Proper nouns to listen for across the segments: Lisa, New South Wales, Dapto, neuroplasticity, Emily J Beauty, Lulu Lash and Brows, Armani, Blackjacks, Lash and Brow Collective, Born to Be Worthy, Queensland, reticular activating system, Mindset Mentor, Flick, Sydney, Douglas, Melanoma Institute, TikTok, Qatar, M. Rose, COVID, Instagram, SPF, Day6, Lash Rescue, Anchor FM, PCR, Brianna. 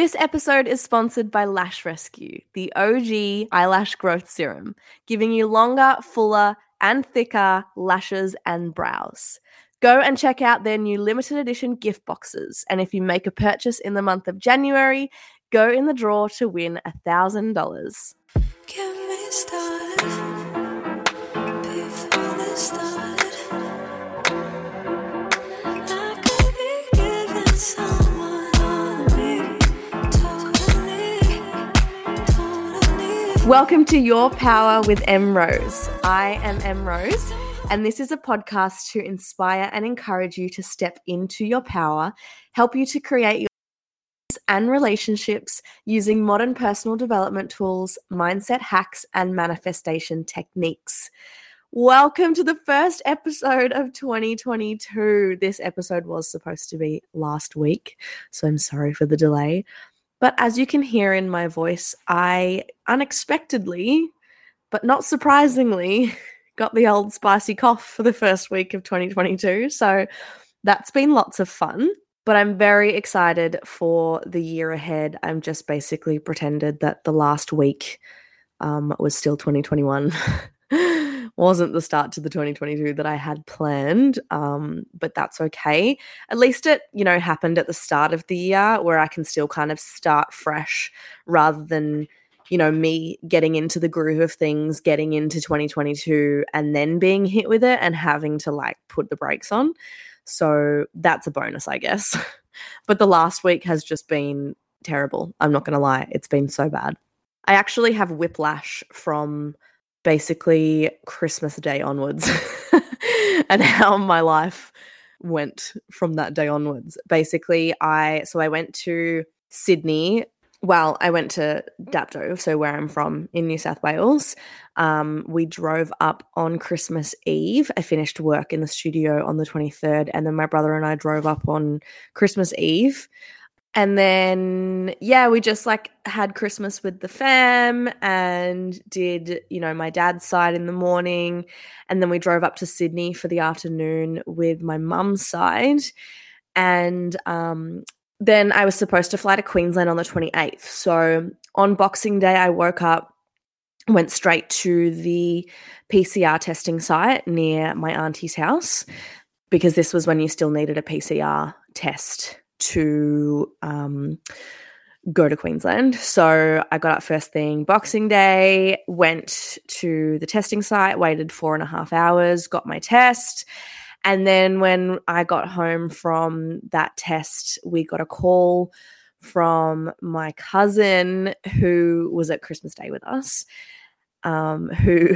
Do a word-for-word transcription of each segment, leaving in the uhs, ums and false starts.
This episode is sponsored by Lash Rescue, the O G eyelash growth serum, giving you longer, fuller, and thicker lashes and brows. Go and check out their new limited edition gift boxes. And if you make a purchase in the month of January, go in the draw to win one thousand dollars. Get me started before they started. I could be giving someone on me, totally, totally. Welcome to Your Power with M. Rose. I am M. Rose. And this is a podcast to inspire and encourage you to step into your power, help you to create your business and relationships using modern personal development tools, mindset hacks, and manifestation techniques. Welcome to the first episode of twenty twenty-two. This episode was supposed to be last week, so I'm sorry for the delay. But as you can hear in my voice, I unexpectedly, but not surprisingly, got the old spicy cough for the first week of twenty twenty-two. So that's been lots of fun, but I'm very excited for the year ahead. I'm just basically pretended that the last week um, was still twenty twenty-one. Wasn't the start to the twenty twenty-two that I had planned, um, but that's okay. At least it, you know, happened at the start of the year where I can still kind of start fresh rather than, you know, me getting into the groove of things, getting into twenty twenty-two and then being hit with it and having to like put the brakes on. So that's a bonus, I guess. But the last week has just been terrible. I'm not going to lie. It's been so bad. I actually have whiplash from basically Christmas Day onwards and how my life went from that day onwards. Basically, I, so I went to Sydney. Well, I went to Dapto, so where I'm from in New South Wales. Um, we drove up on Christmas Eve. I finished work in the studio on the twenty-third, and then my brother and I drove up on Christmas Eve. And then, yeah, we just like had Christmas with the fam and did, you know, my dad's side in the morning. And then we drove up to Sydney for the afternoon with my mum's side. And, um, then I was supposed to fly to Queensland on the twenty-eighth. So on Boxing Day, I woke up, went straight to the P C R testing site near my auntie's house, because this was when you still needed a P C R test to um, go to Queensland. So I got up first thing Boxing Day, went to the testing site, waited four and a half hours, got my test. And then when I got home from that test, we got a call from my cousin who was at Christmas Day with us, um, who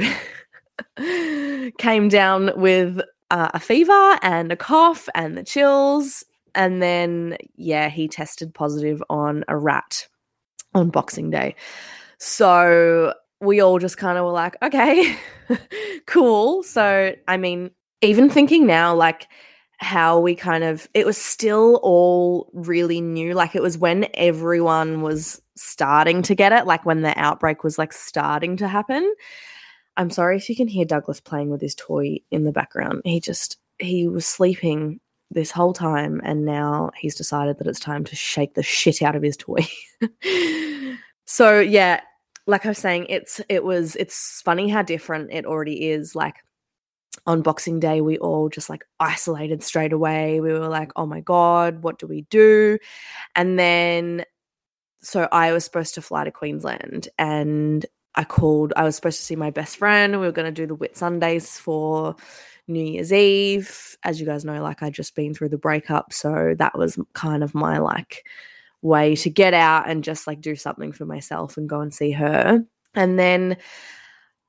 came down with uh, a fever and a cough and the chills. And then, yeah, he tested positive on a rat on Boxing Day. So we all just kind of were like, okay, cool. So, I mean, even thinking now, like how we kind of, it was still all really new. Like it was when everyone was starting to get it, like when the outbreak was like starting to happen. I'm sorry if you can hear Douglas playing with his toy in the background. He just, he was sleeping this whole time and now he's decided that it's time to shake the shit out of his toy. So yeah, like I was saying, it's, it was, it's funny how different it already is. Like, on Boxing Day, we all just like isolated straight away. We were like, oh my God, what do we do? And then, so I was supposed to fly to Queensland and I called, I was supposed to see my best friend and we were going to do the Whit Sundays for New Year's Eve. As you guys know, like I'd just been through the breakup. So that was kind of my like way to get out and just like do something for myself and go and see her. And then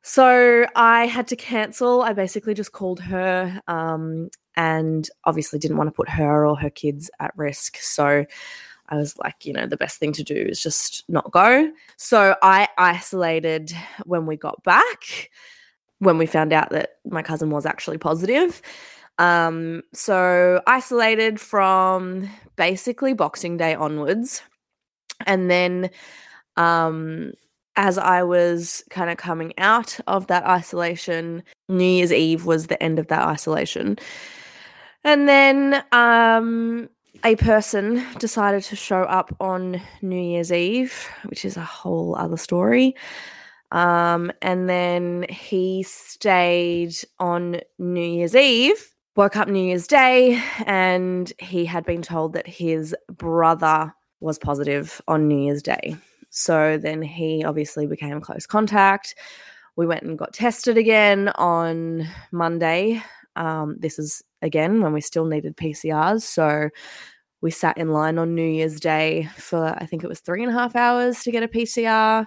so I had to cancel. I basically just called her um, and obviously didn't want to put her or her kids at risk. So I was like, you know, the best thing to do is just not go. So I isolated when we got back, when we found out that my cousin was actually positive. Um, so isolated from basically Boxing Day onwards. And then um as I was kind of coming out of that isolation, New Year's Eve was the end of that isolation. And then, um, a person decided to show up on New Year's Eve, which is a whole other story. Um, and then he stayed on New Year's Eve, woke up New Year's Day, and he had been told that his brother was positive on New Year's Day. So then he obviously became close contact. We went and got tested again on Monday. Um, this is, again, when we still needed P C Rs. So we sat in line on New Year's Day for, I think it was three and a half hours to get a P C R.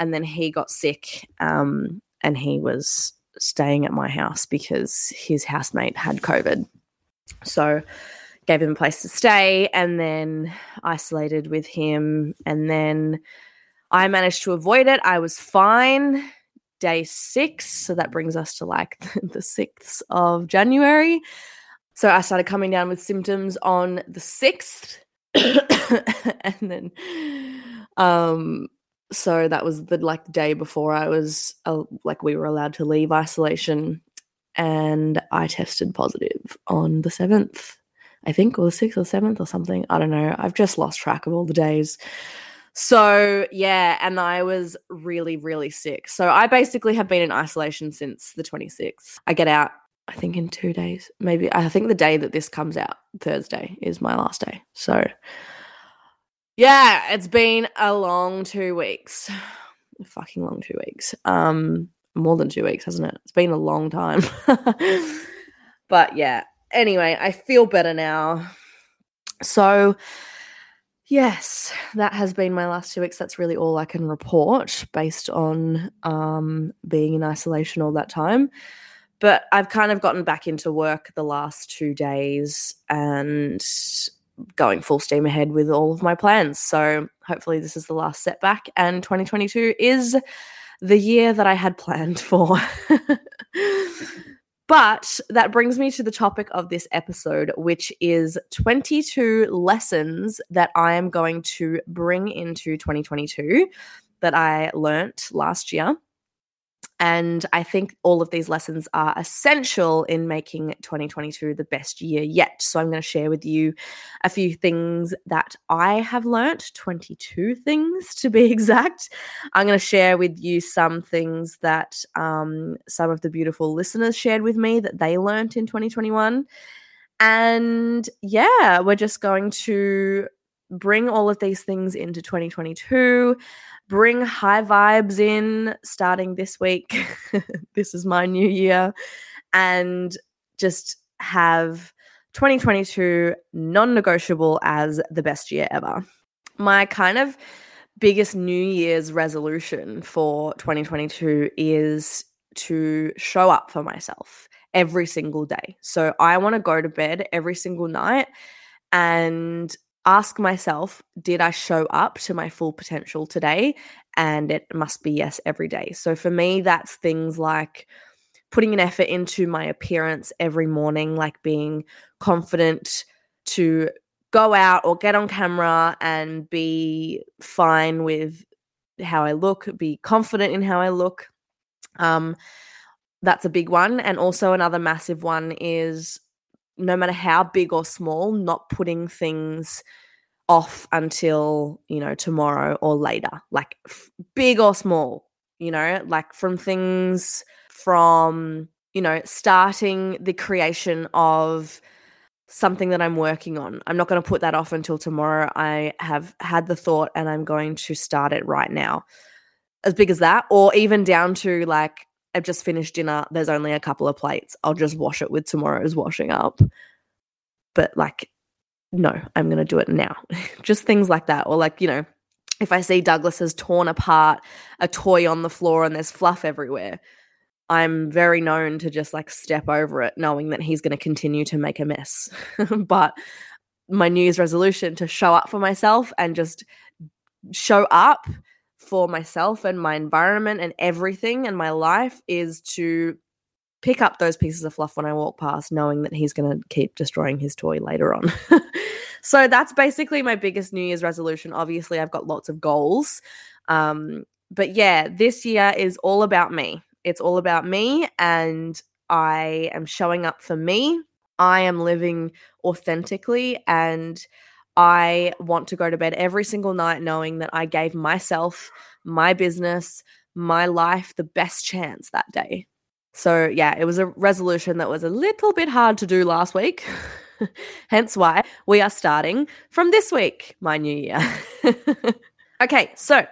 And then he got sick, um, and he was staying at my house because his housemate had COVID. So gave him a place to stay and then isolated with him. And then I managed to avoid it. I was fine. Day six, so that brings us to like the sixth of January. So I started coming down with symptoms on the sixth, and then um, so that was the like day before I was uh, like we were allowed to leave isolation, and I tested positive on the seventh, I think, or the sixth or seventh or something. I don't know. I've just lost track of all the days. So, yeah, and I was really, really sick. So I basically have been in isolation since the twenty-sixth. I get out, I think, in two days. Maybe I think the day that this comes out, Thursday, is my last day. So, yeah, it's been a long two weeks. A fucking long two weeks. Um, more than two weeks, hasn't it? It's been a long time. But, yeah, anyway, I feel better now. So, yes, that has been my last two weeks. That's really all I can report based on um, being in isolation all that time. But I've kind of gotten back into work the last two days and going full steam ahead with all of my plans. So hopefully this is the last setback and twenty twenty-two is the year that I had planned for. But that brings me to the topic of this episode, which is twenty-two lessons that I am going to bring into twenty twenty-two that I learnt last year. And I think all of these lessons are essential in making twenty twenty-two the best year yet. So I'm going to share with you a few things that I have learnt, twenty-two things to be exact. I'm going to share with you some things that um, some of the beautiful listeners shared with me that they learnt in twenty twenty-one. And yeah, we're just going to bring all of these things into twenty twenty-two, bring high vibes in starting this week. This is my new year. And just have twenty twenty-two non-negotiable as the best year ever. My kind of biggest New Year's resolution for twenty twenty-two is to show up for myself every single day. So I want to go to bed every single night and ask myself, did I show up to my full potential today? And it must be yes every day. So for me, that's things like putting an effort into my appearance every morning, like being confident to go out or get on camera and be fine with how I look, be confident in how I look. Um, that's a big one. And also another massive one is, no matter how big or small, not putting things off until, you know, tomorrow or later, like f- big or small, you know, like from things from, you know, starting the creation of something that I'm working on. I'm not going to put that off until tomorrow. I have had the thought and I'm going to start it right now. As big as that, or even down to like, I've just finished dinner. There's only a couple of plates. I'll just wash it with tomorrow's washing up. But like, no, I'm going to do it now. Just things like that. Or like, you know, if I see Douglas has torn apart a toy on the floor and there's fluff everywhere, I'm very known to just like step over it knowing that he's going to continue to make a mess. But my New Year's resolution to show up for myself and just show up for myself and my environment and everything and my life is to pick up those pieces of fluff when I walk past, knowing that he's going to keep destroying his toy later on. So that's basically my biggest New Year's resolution. Obviously, I've got lots of goals. Um, but yeah, this year is all about me. It's all about me and I am showing up for me. I am living authentically, and I want to go to bed every single night knowing that I gave myself, my business, my life the best chance that day. So yeah, it was a resolution that was a little bit hard to do last week, hence why we are starting from this week, my new year. Okay, so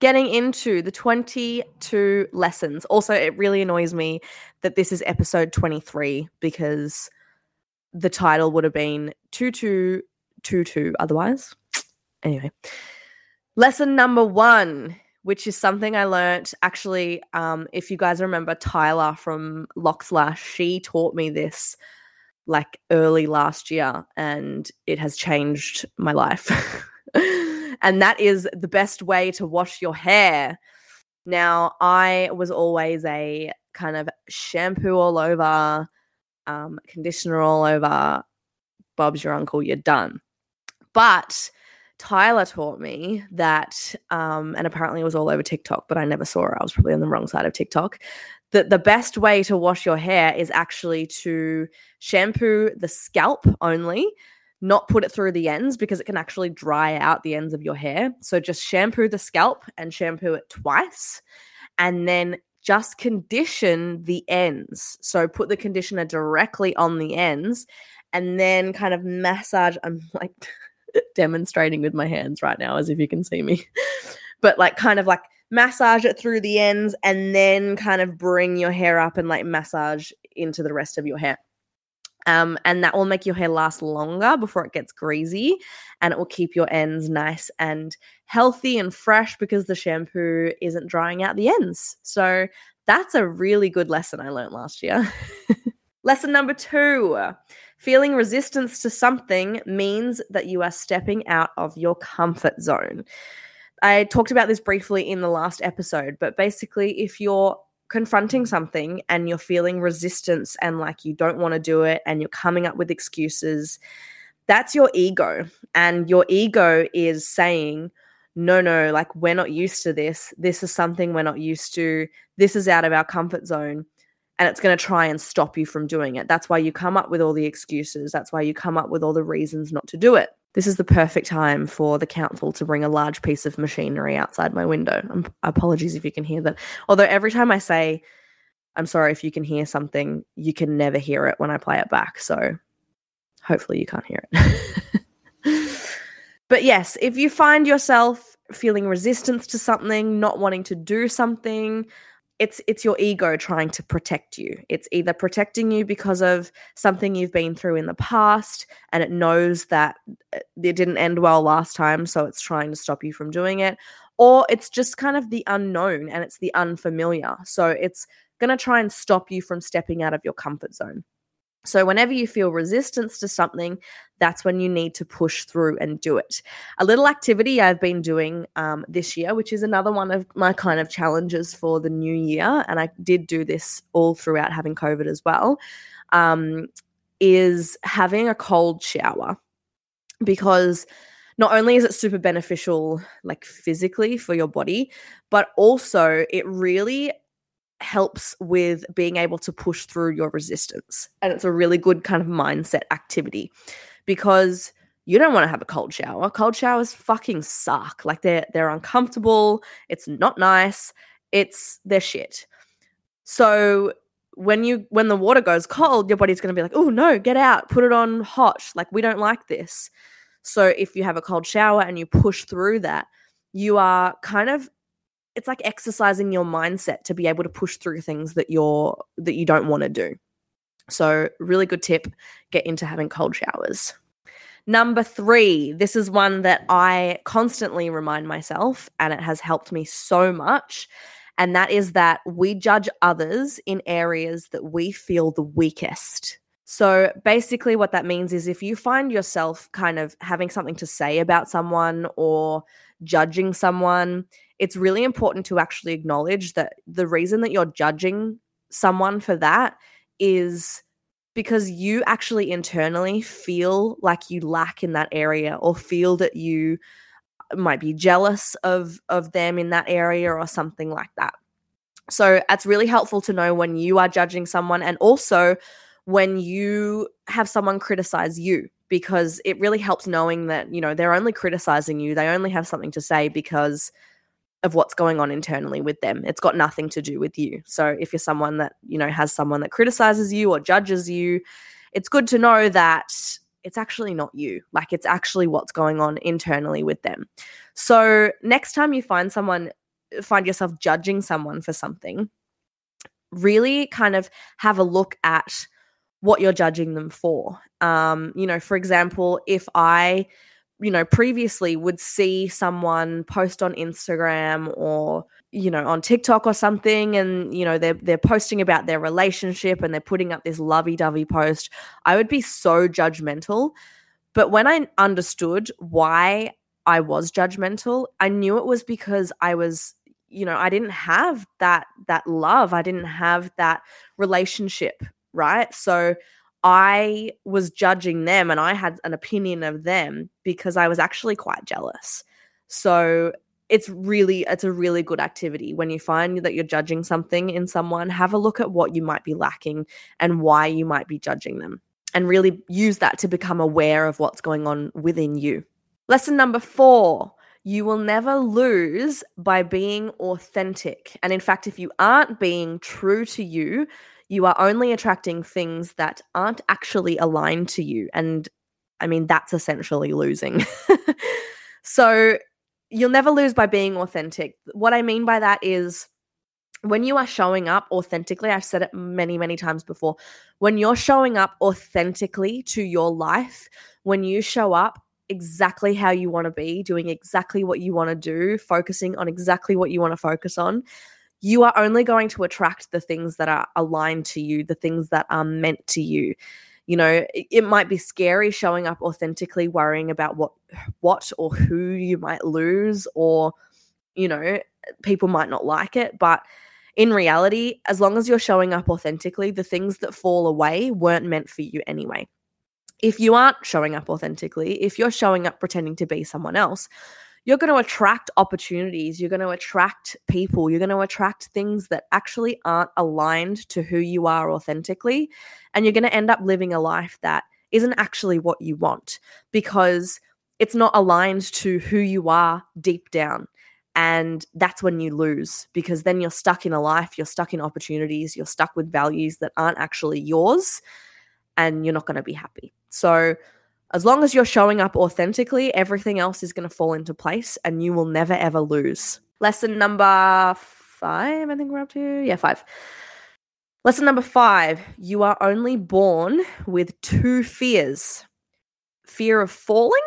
getting into the twenty-two lessons. Also, it really annoys me that this is episode twenty-three, because the title would have been two two two two otherwise. Anyway, lesson number one, which is something I learnt. Actually, um, if you guys remember Tyler from Lockslash, she taught me this like early last year, and it has changed my life. And that is the best way to wash your hair. Now, I was always a kind of shampoo all over, um, conditioner all over, Bob's your uncle, you're done. But Tyler taught me that, um, and apparently it was all over TikTok, but I never saw it. I was probably on the wrong side of TikTok, that the best way to wash your hair is actually to shampoo the scalp only, not put it through the ends, because it can actually dry out the ends of your hair. So just shampoo the scalp and shampoo it twice, and then just condition the ends. So put the conditioner directly on the ends and then kind of massage. I'm like demonstrating with my hands right now as if you can see me, but like kind of like massage it through the ends and then kind of bring your hair up and like massage into the rest of your hair. Um, and that will make your hair last longer before it gets greasy, and it will keep your ends nice and healthy and fresh because the shampoo isn't drying out the ends. So that's a really good lesson I learned last year. Lesson number two, feeling resistance to something means that you are stepping out of your comfort zone. I talked about this briefly in the last episode, but basically if you're confronting something and you're feeling resistance and like you don't want to do it and you're coming up with excuses, that's your ego. And your ego is saying, no, no, like we're not used to this. This is something we're not used to. This is out of our comfort zone, and it's going to try and stop you from doing it. That's why you come up with all the excuses. That's why you come up with all the reasons not to do it. This is the perfect time for the council to bring a large piece of machinery outside my window. Um, apologies if you can hear that. Although every time I say, I'm sorry if you can hear something, you can never hear it when I play it back. So hopefully you can't hear it. But yes, if you find yourself feeling resistance to something, not wanting to do something, It's it's your ego trying to protect you. It's either protecting you because of something you've been through in the past, and it knows that it didn't end well last time, so it's trying to stop you from doing it, or it's just kind of the unknown and it's the unfamiliar. So it's going to try and stop you from stepping out of your comfort zone. So whenever you feel resistance to something, that's when you need to push through and do it. A little activity I've been doing um, this year, which is another one of my kind of challenges for the new year, and I did do this all throughout having COVID as well, um, is having a cold shower, because not only is it super beneficial like physically for your body, but also it really helps with being able to push through your resistance. And it's a really good kind of mindset activity, because you don't want to have a cold shower. Cold showers fucking suck. Like they're they're uncomfortable. It's not nice. It's they're shit. So when you when the water goes cold, your body's going to be like, oh no, get out, put it on hot. Like we don't like this. So if you have a cold shower and you push through that, you are kind of it's like exercising your mindset to be able to push through things that you're that you don't want to do. So really good tip, get into having cold showers. Number three, this is one that I constantly remind myself, and it has helped me so much, and that is that we judge others in areas that we feel the weakest. So basically what that means is if you find yourself kind of having something to say about someone or judging someone, it's really important to actually acknowledge that the reason that you're judging someone for that is because you actually internally feel like you lack in that area, or feel that you might be jealous of, of them in that area or something like that. So it's really helpful to know when you are judging someone, and also when you have someone criticize you, because it really helps knowing that, you know, they're only criticizing you. They only have something to say because of what's going on internally with them. It's got nothing to do with you. So if you're someone that, you know, has someone that criticizes you or judges you, it's good to know that it's actually not you. Like, it's actually what's going on internally with them. So next time you find someone, find yourself judging someone for something, really kind of have a look at what you're judging them for. Um, you know, for example, if I, you know, previously would see someone post on Instagram or, you know, on TikTok or something, and, you know, they're, they're posting about their relationship and they're putting up this lovey-dovey post, I would be so judgmental. But when I understood why I was judgmental, I knew it was because I was, you know, I didn't have that, that love. I didn't have that relationship, right? So I was judging them and I had an opinion of them because I was actually quite jealous. So it's really, it's a really good activity. When you find that you're judging something in someone, have a look at what you might be lacking and why you might be judging them, and really use that to become aware of what's going on within you. Lesson number four, you will never lose by being authentic. And in fact, if you aren't being true to you, you are only attracting things that aren't actually aligned to you. And I mean, that's essentially losing. So you'll never lose by being authentic. What I mean by that is, when you are showing up authentically, I've said it many, many times before, when you're showing up authentically to your life, when you show up exactly how you want to be, doing exactly what you want to do, focusing on exactly what you want to focus on, you are only going to attract the things that are aligned to you, the things that are meant to you. You know, it, it might be scary showing up authentically, worrying about what, what or who you might lose, or, you know, people might not like it. But in reality, as long as you're showing up authentically, the things that fall away weren't meant for you anyway. If you aren't showing up authentically, if you're showing up pretending to be someone else, you're going to attract opportunities, you're going to attract people, you're going to attract things that actually aren't aligned to who you are authentically, and you're going to end up living a life that isn't actually what you want, because it's not aligned to who you are deep down. And that's when you lose, because then you're stuck in a life, you're stuck in opportunities, you're stuck with values that aren't actually yours, and you're not going to be happy. So as long as you're showing up authentically, everything else is going to fall into place and you will never, ever lose. Lesson number five, I think we're up to. Yeah, five. Lesson number five, you are only born with two fears, fear of falling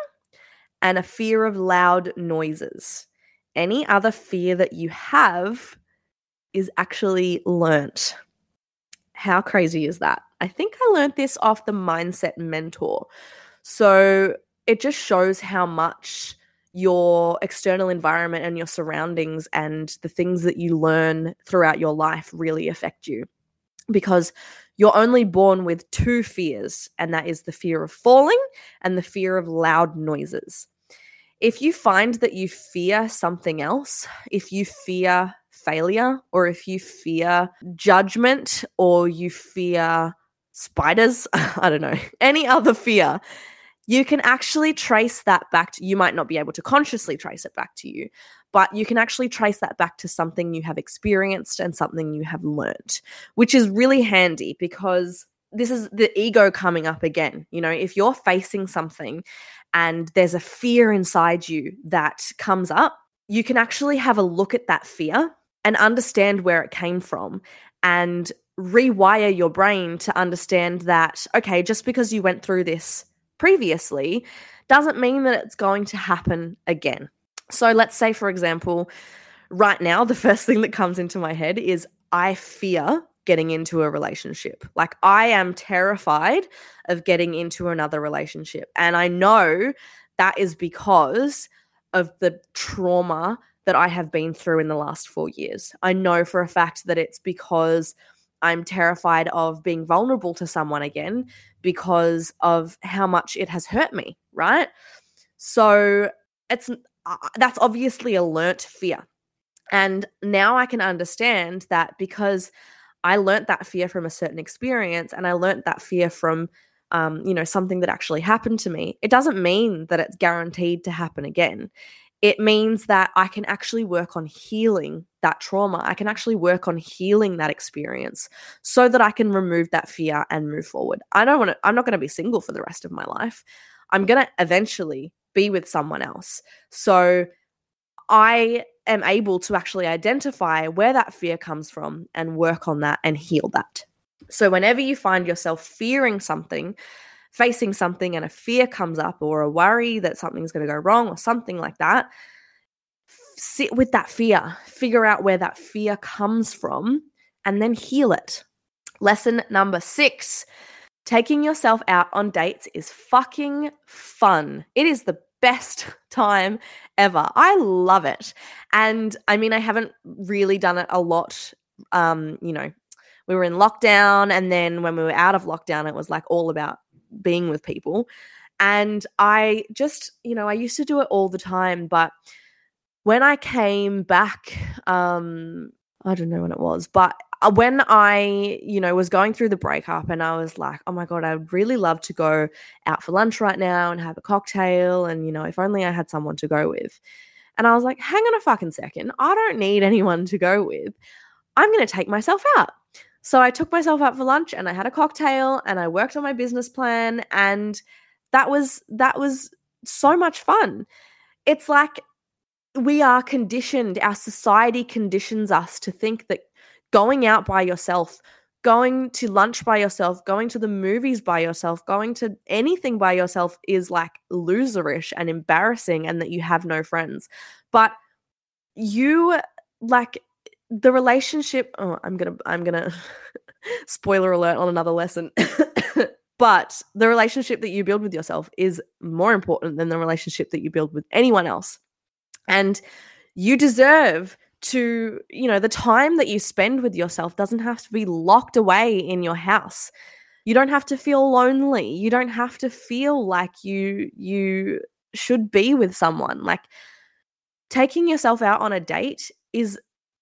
and a fear of loud noises. Any other fear that you have is actually learnt. How crazy is that? I think I learned this off the Mindset Mentor. So it just shows how much your external environment and your surroundings and the things that you learn throughout your life really affect you, because you're only born with two fears, and that is the fear of falling and the fear of loud noises. If you find that you fear something else, if you fear failure, or if you fear judgment, or you fear spiders, I don't know, any other fear, you can actually trace that back to, you might not be able to consciously trace it back to you, but you can actually trace that back to something you have experienced and something you have learned, which is really handy, because this is the ego coming up again. You know, if you're facing something and there's a fear inside you that comes up, you can actually have a look at that fear and understand where it came from, and rewire your brain to understand that, okay, just because you went through this previously doesn't mean that it's going to happen again. So let's say, for example, right now, the first thing that comes into my head is I fear getting into a relationship. Like, I am terrified of getting into another relationship. And I know that is because of the trauma that I have been through in the last four years. I know for a fact that it's because I'm terrified of being vulnerable to someone again, because of how much it has hurt me, right? So it's uh, that's obviously a learnt fear. And now I can understand that because I learned that fear from a certain experience, and I learned that fear from, um, you know, something that actually happened to me. It doesn't mean that it's guaranteed to happen again. It means that I can actually work on healing that trauma. I can actually work on healing that experience so that I can remove that fear and move forward. I don't want to, I'm not going to be single for the rest of my life. I'm going to eventually be with someone else. So I am able to actually identify where that fear comes from and work on that and heal that. So whenever you find yourself fearing something, facing something, and a fear comes up or a worry that something's going to go wrong or something like that, sit with that fear, figure out where that fear comes from, and then heal it. Lesson number six, taking yourself out on dates is fucking fun. It is the best time ever. I love it. And I mean, I haven't really done it a lot. Um, you know, we were in lockdown, and then when we were out of lockdown, it was like all about being with people. And I just, you know, I used to do it all the time. But when I came back, um, I don't know when it was, but when I, you know, was going through the breakup, and I was like, oh my God, I'd really love to go out for lunch right now and have a cocktail. And, you know, if only I had someone to go with. And I was like, hang on a fucking second. I don't need anyone to go with. I'm going to take myself out. So I took myself out for lunch, and I had a cocktail, and I worked on my business plan. And that was, that was so much fun. It's like we are conditioned, our society conditions us to think that going out by yourself, going to lunch by yourself, going to the movies by yourself, going to anything by yourself is like loserish and embarrassing, and that you have no friends. But you, like, the relationship, oh, I'm going to, I'm going to spoiler alert on another lesson, but the relationship that you build with yourself is more important than the relationship that you build with anyone else. And you deserve to, you know, the time that you spend with yourself doesn't have to be locked away in your house. You don't have to feel lonely. You don't have to feel like you, you should be with someone. Like, taking yourself out on a date is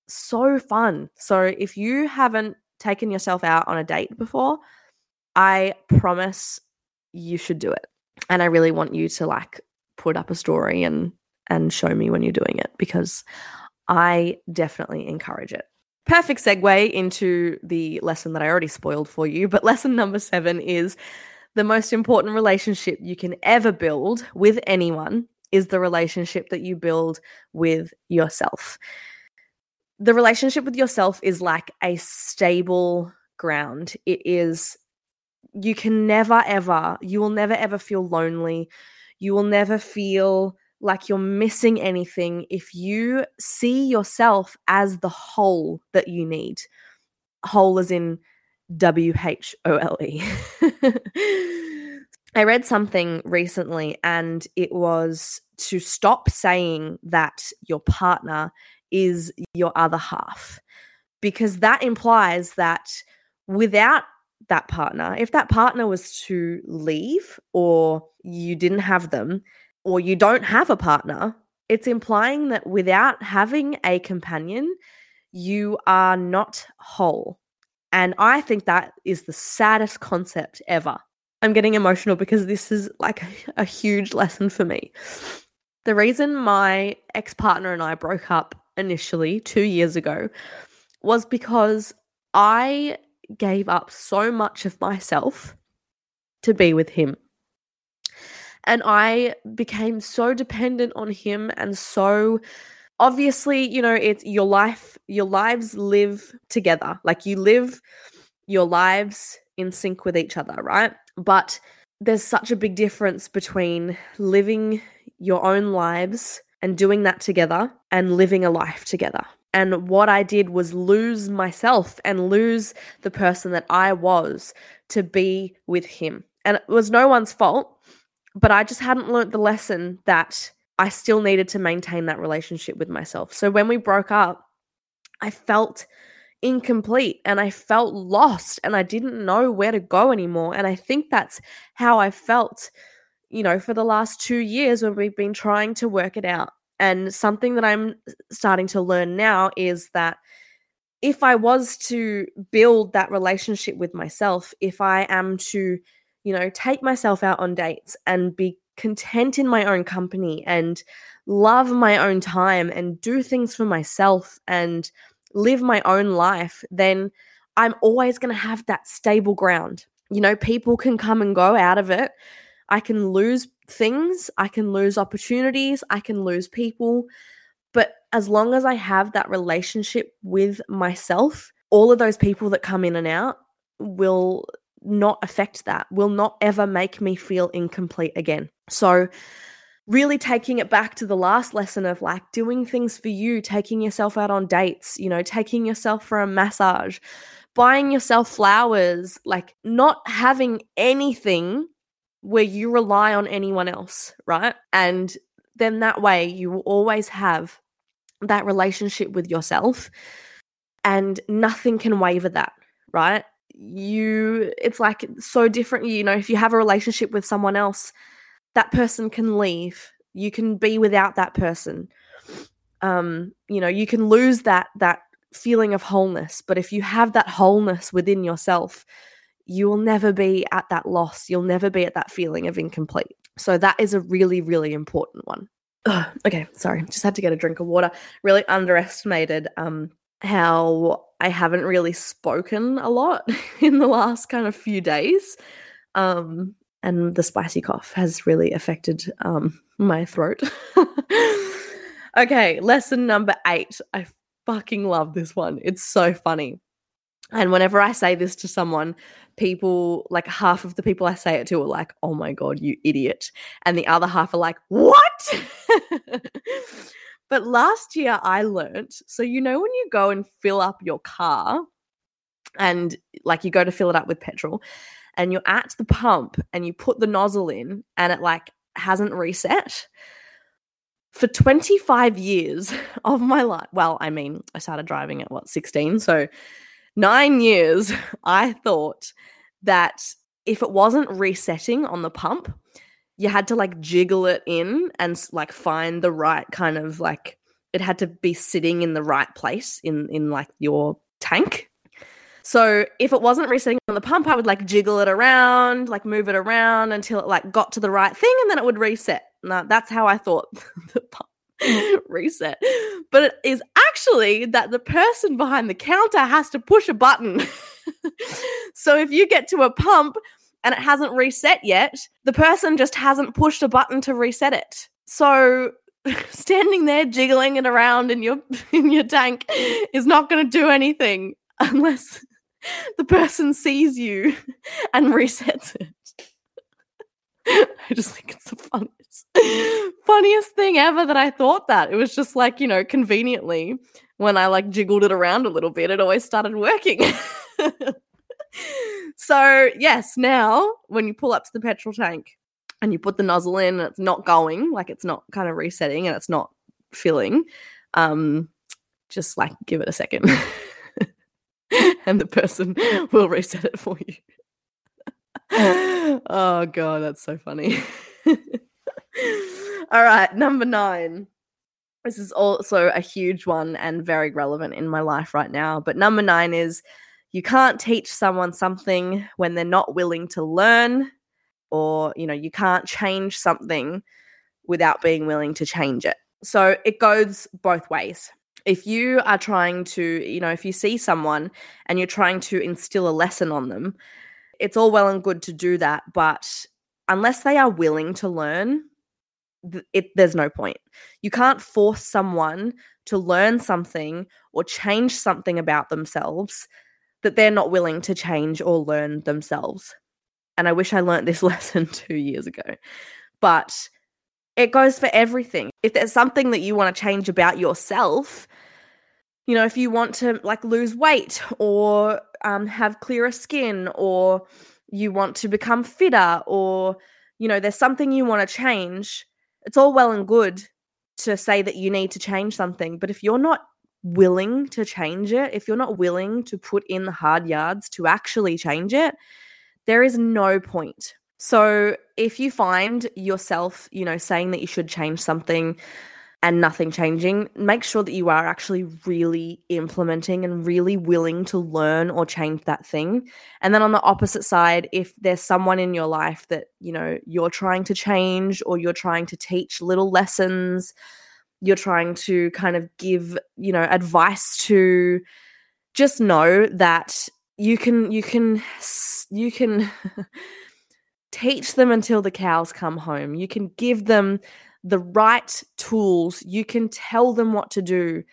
so fun. So if you haven't taken yourself out on a date before, I promise you should do it. And I really want you to, like, put up a story and, and show me when you're doing it, because I definitely encourage it. Perfect segue into the lesson that I already spoiled for you, but lesson number seven is the most important relationship you can ever build with anyone is the relationship that you build with yourself. The relationship with yourself is like a stable ground. It is, you can never ever, you will never ever feel lonely. You will never feel like you're missing anything if you see yourself as the whole that you need. Whole as in W H O L E. I read something recently, and it was to stop saying that your partner is your other half, because that implies that without that partner, if that partner was to leave, or you didn't have them, or you don't have a partner, it's implying that without having a companion, you are not whole. And I think that is the saddest concept ever. I'm getting emotional because this is like a huge lesson for me. The reason my ex-partner and I broke up initially two years ago was because I gave up so much of myself to be with him. And I became so dependent on him, and so obviously, you know, it's your life, your lives live together. Like, you live your lives in sync with each other, right? But there's such a big difference between living your own lives and doing that together and living a life together. And what I did was lose myself and lose the person that I was to be with him. And it was no one's fault. But I just hadn't learnt the lesson that I still needed to maintain that relationship with myself. So when we broke up, I felt incomplete, and I felt lost, and I didn't know where to go anymore. And I think that's how I felt, you know, for the last two years when we've been trying to work it out. And something that I'm starting to learn now is that if I was to build that relationship with myself, if I am to, you know, take myself out on dates and be content in my own company and love my own time and do things for myself and live my own life, then I'm always going to have that stable ground. You know, people can come and go out of it. I can lose things. I can lose opportunities. I can lose people. But as long as I have that relationship with myself, all of those people that come in and out will not affect that, will not ever make me feel incomplete again. So really taking it back to the last lesson of like doing things for you, taking yourself out on dates, you know, taking yourself for a massage, buying yourself flowers, like not having anything where you rely on anyone else, right? And then that way you will always have that relationship with yourself and nothing can waver that, right? You, it's like so different, you know, if you have a relationship with someone else, that person can leave. You can be without that person. Um, you know, you can lose that that feeling of wholeness. But if you have that wholeness within yourself, you will never be at that loss. You'll never be at that feeling of incomplete. So that is a really, really important one. Ugh, okay, sorry. Just had to get a drink of water. Really underestimated um, how I haven't really spoken a lot in the last kind of few days. Um And the spicy cough has really affected um, my throat. Okay, lesson number eight. I fucking love this one. It's so funny. And whenever I say this to someone, people, like half of the people I say it to are like, oh my God, you idiot. And the other half are like, what? But last year I learned, so you know when you go and fill up your car and like you go to fill it up with petrol, and you're at the pump and you put the nozzle in and it like hasn't reset. For twenty-five years of my life, well, I mean, I started driving at what, sixteen? So nine years I thought that if it wasn't resetting on the pump, you had to like jiggle it in and like find the right kind of like, it had to be sitting in the right place in, in like your tank. So if it wasn't resetting on the pump, I would like jiggle it around, like move it around until it like got to the right thing and then it would reset. Now, that's how I thought the pump reset. But it is actually that the person behind the counter has to push a button. So if you get to a pump and it hasn't reset yet, the person just hasn't pushed a button to reset it. So standing there jiggling it around in your in your tank is not going to do anything unless the person sees you and resets it. I just think it's the funniest, funniest thing ever that I thought that. It was just like, you know, conveniently when I like jiggled it around a little bit, it always started working. So yes, now when you pull up to the petrol tank and you put the nozzle in and it's not going, like it's not kind of resetting and it's not filling, um, just like give it a second. And the person will reset it for you. Oh, God, that's so funny. All right, number nine. This is also a huge one and very relevant in my life right now. But number nine is you can't teach someone something when they're not willing to learn, or, you know, you can't change something without being willing to change it. So it goes both ways. If you are trying to, you know, if you see someone and you're trying to instill a lesson on them, it's all well and good to do that. But unless they are willing to learn, it, there's no point. You can't force someone to learn something or change something about themselves that they're not willing to change or learn themselves. And I wish I learned this lesson two years ago. But it goes for everything. If there's something that you want to change about yourself, you know, if you want to like lose weight or um, have clearer skin, or you want to become fitter, or, you know, there's something you want to change, it's all well and good to say that you need to change something. But if you're not willing to change it, if you're not willing to put in the hard yards to actually change it, there is no point. So if you find yourself, you know, saying that you should change something and nothing changing, make sure that you are actually really implementing and really willing to learn or change that thing. And then on the opposite side, if there's someone in your life that, you know, you're trying to change or you're trying to teach little lessons, you're trying to kind of give, you know, advice to, just know that you can, you can, you can teach them until the cows come home. You can give them the right tools. You can tell them what to do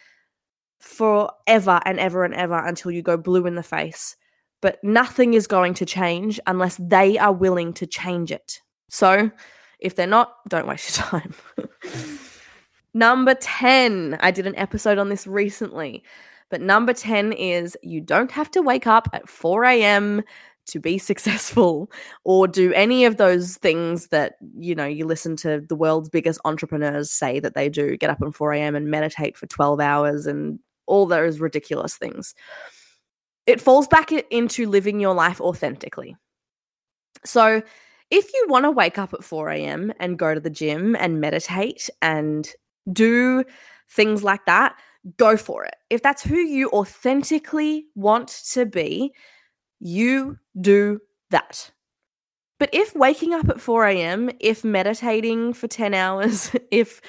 forever and ever and ever until you go blue in the face. But nothing is going to change unless they are willing to change it. So if they're not, don't waste your time. Number ten, I did an episode on this recently. But number ten is you don't have to wake up at four a.m. to be successful or do any of those things that, you know, you listen to the world's biggest entrepreneurs say that they do, get up at four a.m. and meditate for twelve hours and all those ridiculous things. It falls back into living your life authentically. So if you want to wake up at four a.m. and go to the gym and meditate and do things like that, go for it. If that's who you authentically want to be, you do that. But if waking up at four a.m., if meditating for ten hours, if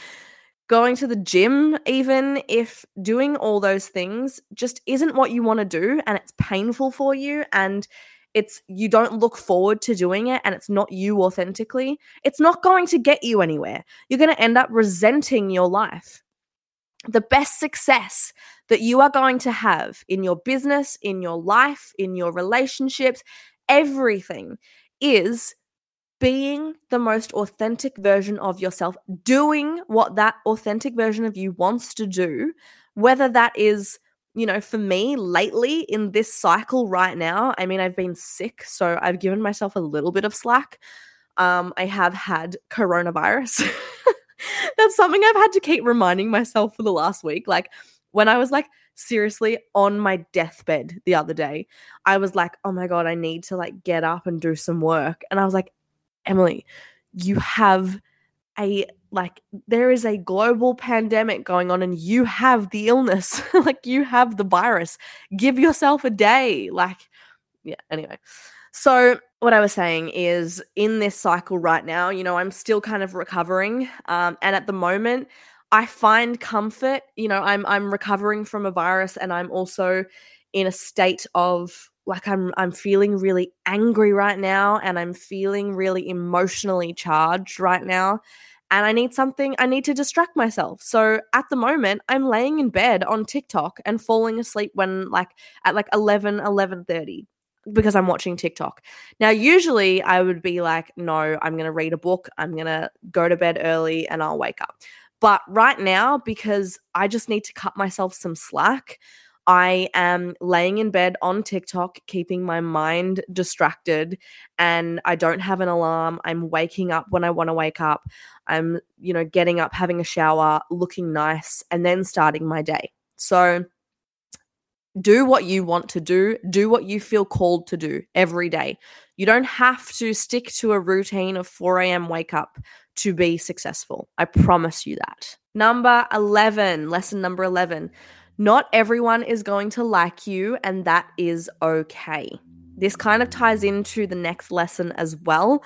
going to the gym even, if doing all those things just isn't what you want to do and it's painful for you and it's you don't look forward to doing it and it's not you authentically, it's not going to get you anywhere. You're going to end up resenting your life. The best success that you are going to have in your business, in your life, in your relationships, everything is being the most authentic version of yourself, doing what that authentic version of you wants to do, whether that is, you know, for me lately in this cycle right now, I mean, I've been sick, so I've given myself a little bit of slack. Um, I have had coronavirus. That's something I've had to keep reminding myself for the last week. Like when I was like seriously on my deathbed the other day, I was like, oh my God, I need to like get up and do some work. And I was like, Emily, you have a like there is a global pandemic going on and you have the illness. Like you have the virus. Give yourself a day. Like, yeah, anyway. So what I was saying is in this cycle right now, you know, I'm still kind of recovering. Um, and at the moment I find comfort, you know, I'm, I'm recovering from a virus and I'm also in a state of like, I'm, I'm feeling really angry right now and I'm feeling really emotionally charged right now. And I need something, I need to distract myself. So at the moment, I'm laying in bed on TikTok and falling asleep when like at like eleven, eleven thirty. Because I'm watching TikTok. Now, usually I would be like, no, I'm going to read a book. I'm going to go to bed early and I'll wake up. But right now, because I just need to cut myself some slack, I am laying in bed on TikTok, keeping my mind distracted, and I don't have an alarm. I'm waking up when I want to wake up. I'm, you know, getting up, having a shower, looking nice, and then starting my day. So do what you want to do. Do what you feel called to do every day. You don't have to stick to a routine of four a.m. wake up to be successful. I promise you that. Number eleven, lesson number eleven. Not everyone is going to like you, and that is okay. This kind of ties into the next lesson as well,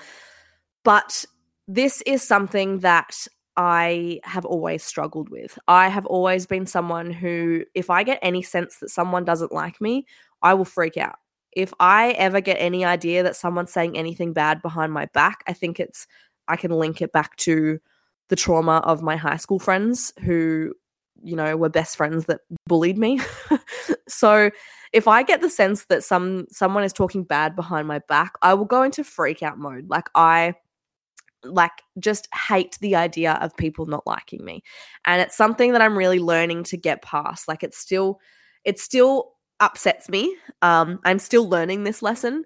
but this is something that I have always struggled with. I have always been someone who, if I get any sense that someone doesn't like me, I will freak out. If I ever get any idea that someone's saying anything bad behind my back, I think it's, I can link it back to the trauma of my high school friends who, you know, were best friends that bullied me. So if I get the sense that some someone is talking bad behind my back, I will go into freak out mode. Like I... like just hate the idea of people not liking me. And it's something that I'm really learning to get past. Like it's still, it still upsets me. Um, I'm still learning this lesson,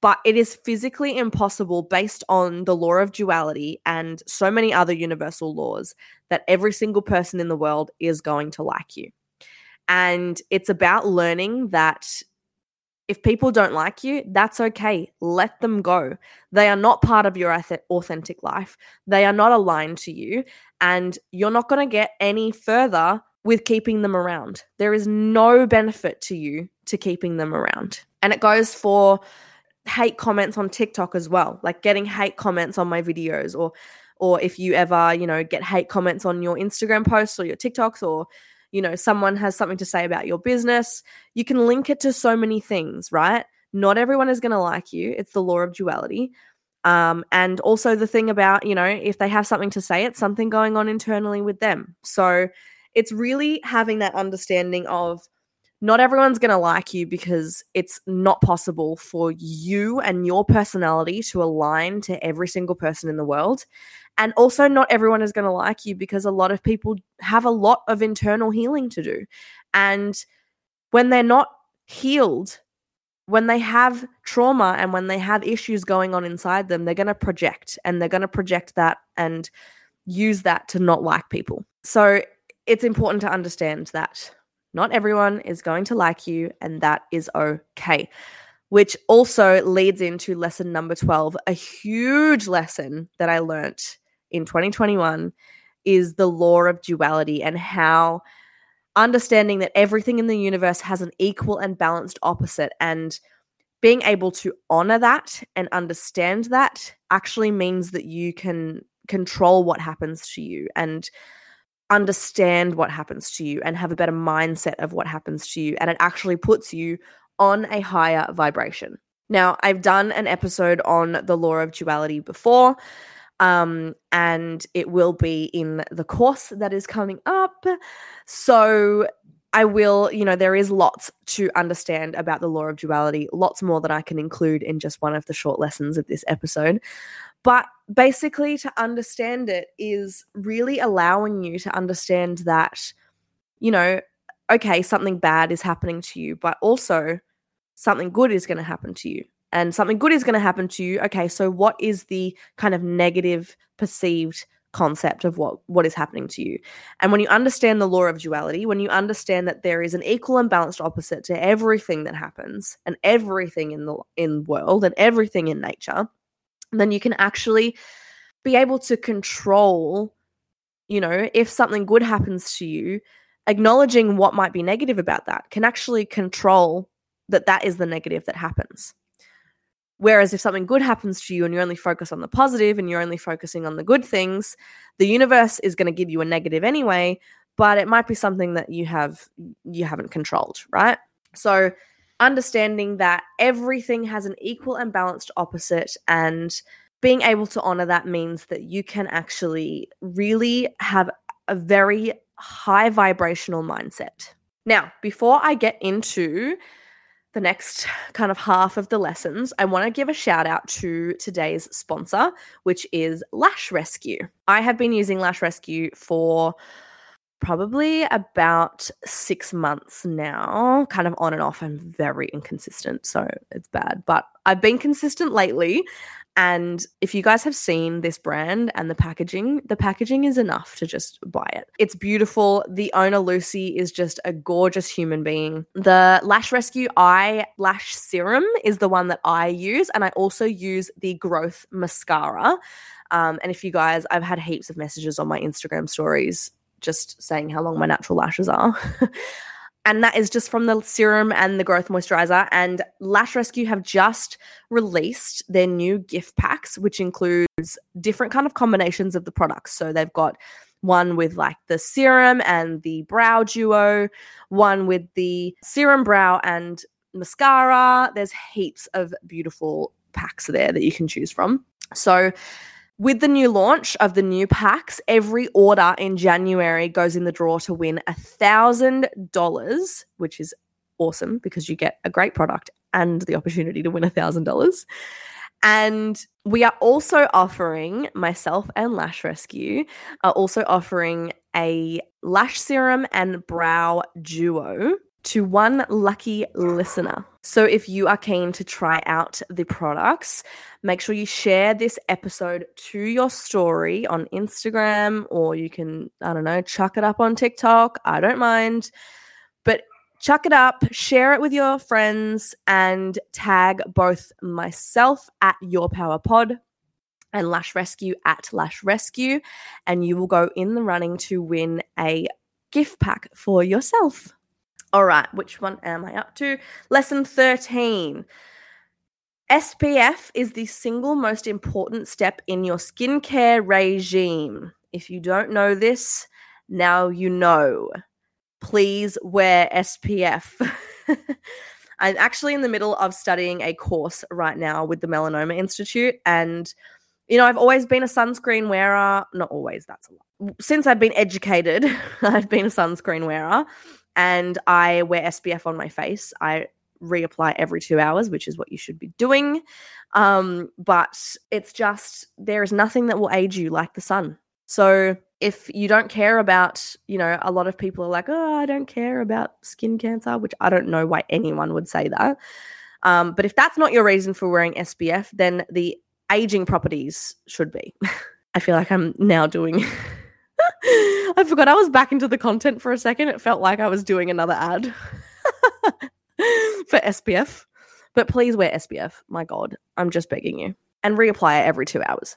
but it is physically impossible based on the law of duality and so many other universal laws that every single person in the world is going to like you. And it's about learning that If people don't like you, that's okay. Let them go. They are not part of your authentic life. They are not aligned to you, and you're not going to get any further with keeping them around. There is no benefit to you to keeping them around. And it goes for hate comments on TikTok as well, like getting hate comments on my videos, or or if you ever, you know, get hate comments on your Instagram posts or your TikToks, or you know, someone has something to say about your business, you can link it to so many things, right? Not everyone is going to like you. It's the law of duality. Um, and also the thing about, you know, if they have something to say, it's something going on internally with them. So it's really having that understanding of not everyone's going to like you, because it's not possible for you and your personality to align to every single person in the world. And also not everyone is going to like you, because a lot of people have a lot of internal healing to do. And when they're not healed, when they have trauma and when they have issues going on inside them, they're going to project, and they're going to project that and use that to not like people. So it's important to understand that not everyone is going to like you, and that is okay, which also leads into lesson number twelve. A huge lesson that I learnt in twenty twenty-one is the law of duality, and how understanding that everything in the universe has an equal and balanced opposite, and being able to honor that and understand that actually means that you can control what happens to you and understand what happens to you and have a better mindset of what happens to you, and it actually puts you on a higher vibration. Now, I've done an episode on the law of duality before, um, and it will be in the course that is coming up. So I will, you know, there is lots to understand about the law of duality, lots more that I can include in just one of the short lessons of this episode. But basically, to understand it is really allowing you to understand that, you know, okay, something bad is happening to you, but also something good is going to happen to you. And something good is going to happen to you. Okay, so what is the kind of negative perceived concept of what, what is happening to you? And when you understand the law of duality, when you understand that there is an equal and balanced opposite to everything that happens, and everything in the in world and everything in nature, then you can actually be able to control, you know, if something good happens to you, acknowledging what might be negative about that can actually control that that is the negative that happens. Whereas if something good happens to you and you only focus on the positive and you're only focusing on the good things, the universe is going to give you a negative anyway, but it might be something that you have, you haven't controlled, right? So understanding that everything has an equal and balanced opposite, and being able to honor that means that you can actually really have a very high vibrational mindset. Now, before I get into the next kind of half of the lessons, I want to give a shout out to today's sponsor, which is Lash Rescue. I have been using Lash Rescue for probably about six months now, kind of on and off. I'm very inconsistent, so it's bad. But I've been consistent lately, and if you guys have seen this brand and the packaging, the packaging is enough to just buy it. It's beautiful. The owner, Lucy, is just a gorgeous human being. The Lash Rescue Eye Lash Serum is the one that I use, and I also use the Growth Mascara. Um, and if you guys, I've had heaps of messages on my Instagram stories just saying how long my natural lashes are. And that is just from the serum and the growth moisturizer. And Lash Rescue have just released their new gift packs, which includes different kind of combinations of the products. So they've got one with like the serum and the brow duo, one with the serum, brow and mascara. There's heaps of beautiful packs there that you can choose from. So with the new launch of the new packs, every order in January goes in the draw to win one thousand dollars, which is awesome because you get a great product and the opportunity to win one thousand dollars. And we are also offering, myself and Lash Rescue are also offering a lash serum and brow duo to one lucky listener. So if you are keen to try out the products, make sure you share this episode to your story on Instagram, or you can, I don't know, chuck it up on TikTok. I don't mind. But chuck it up, share it with your friends, and tag both myself at Your Power Pod and Lash Rescue at Lash Rescue, and you will go in the running to win a gift pack for yourself. All right, which one am I up to? Lesson thirteen. S P F is the single most important step in your skincare regime. If you don't know this, now you know. Please wear S P F. I'm actually in the middle of studying a course right now with the Melanoma Institute, and you know, I've always been a sunscreen wearer. Not always, that's a lot. Since I've been educated, I've been a sunscreen wearer, and I wear S P F on my face. I reapply every two hours, which is what you should be doing. Um, but it's just, there is nothing that will age you like the sun. So if you don't care about, you know, a lot of people are like, oh, I don't care about skin cancer, which I don't know why anyone would say that. Um, but if that's not your reason for wearing S P F, then the aging properties should be. I feel like I'm now doing I forgot I was back into the content for a second. It felt like I was doing another ad for S P F. But please wear S P F. My God, I'm just begging you. And reapply it every two hours.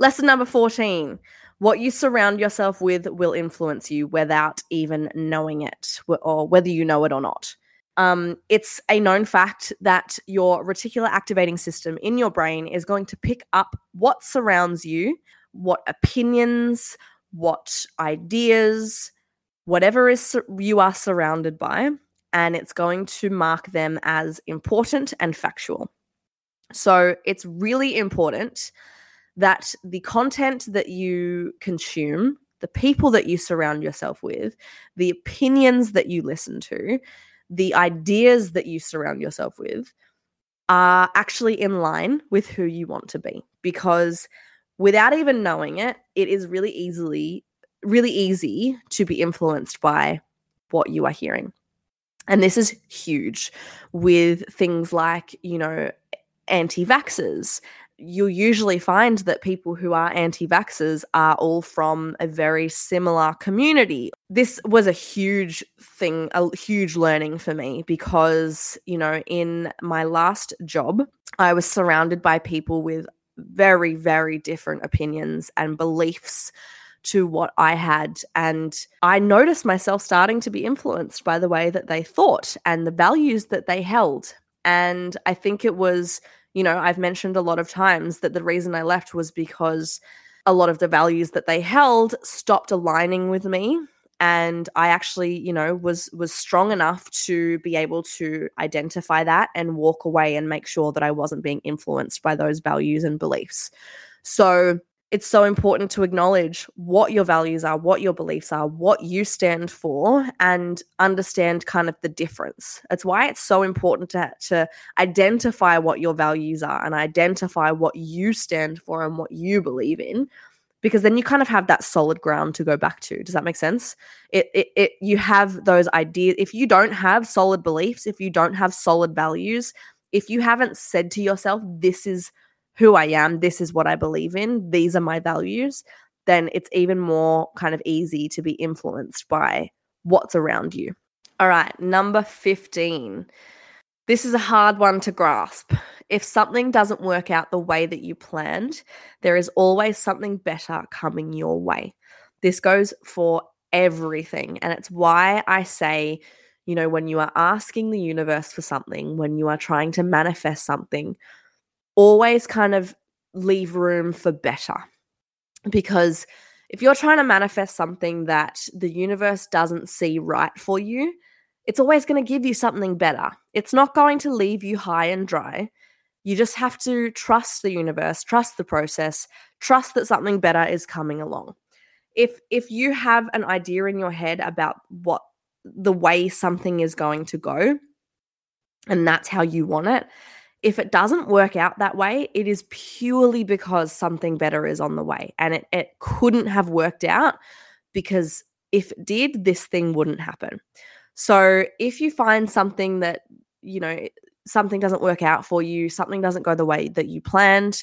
Lesson number fourteen. What you surround yourself with will influence you without even knowing it, or whether you know it or not. Um, it's a known fact that your reticular activating system in your brain is going to pick up what surrounds you, what opinions, what ideas, whatever is you are surrounded by, and it's going to mark them as important and factual. So it's really important that the content that you consume, the people that you surround yourself with, the opinions that you listen to, the ideas that you surround yourself with are actually in line with who you want to be, because without even knowing it, it is really easily, really easy to be influenced by what you are hearing. And this is huge with things like, you know, anti-vaxxers. You'll usually find that people who are anti-vaxxers are all from a very similar community. This was a huge thing, a huge learning for me, because, you know, in my last job, I was surrounded by people with very, very different opinions and beliefs to what I had. And I noticed myself starting to be influenced by the way that they thought and the values that they held. And I think it was, you know, I've mentioned a lot of times that the reason I left was because a lot of the values that they held stopped aligning with me. And I actually, you know, was was strong enough to be able to identify that and walk away and make sure that I wasn't being influenced by those values and beliefs. So it's so important to acknowledge what your values are, what your beliefs are, what you stand for, and understand kind of the difference. That's why it's so important to, to identify what your values are and identify what you stand for and what you believe in, because then you kind of have that solid ground to go back to. Does that make sense? It, it, it, you have those ideas. If you don't have solid beliefs, if you don't have solid values, if you haven't said to yourself, this is who I am, this is what I believe in, these are my values, then it's even more kind of easy to be influenced by what's around you. All right, number fifteen. This is a hard one to grasp. If something doesn't work out the way that you planned, there is always something better coming your way. This goes for everything. And it's why I say, you know, when you are asking the universe for something, when you are trying to manifest something, always kind of leave room for better. Because if you're trying to manifest something that the universe doesn't see right for you, it's always going to give you something better. It's not going to leave you high and dry. You just have to trust the universe, trust the process, trust that something better is coming along. If if you have an idea in your head about what the way something is going to go, and that's how you want it, if it doesn't work out that way, it is purely because something better is on the way, and it, it couldn't have worked out because if it did, this thing wouldn't happen. So if you find something that, you know, something doesn't work out for you, something doesn't go the way that you planned,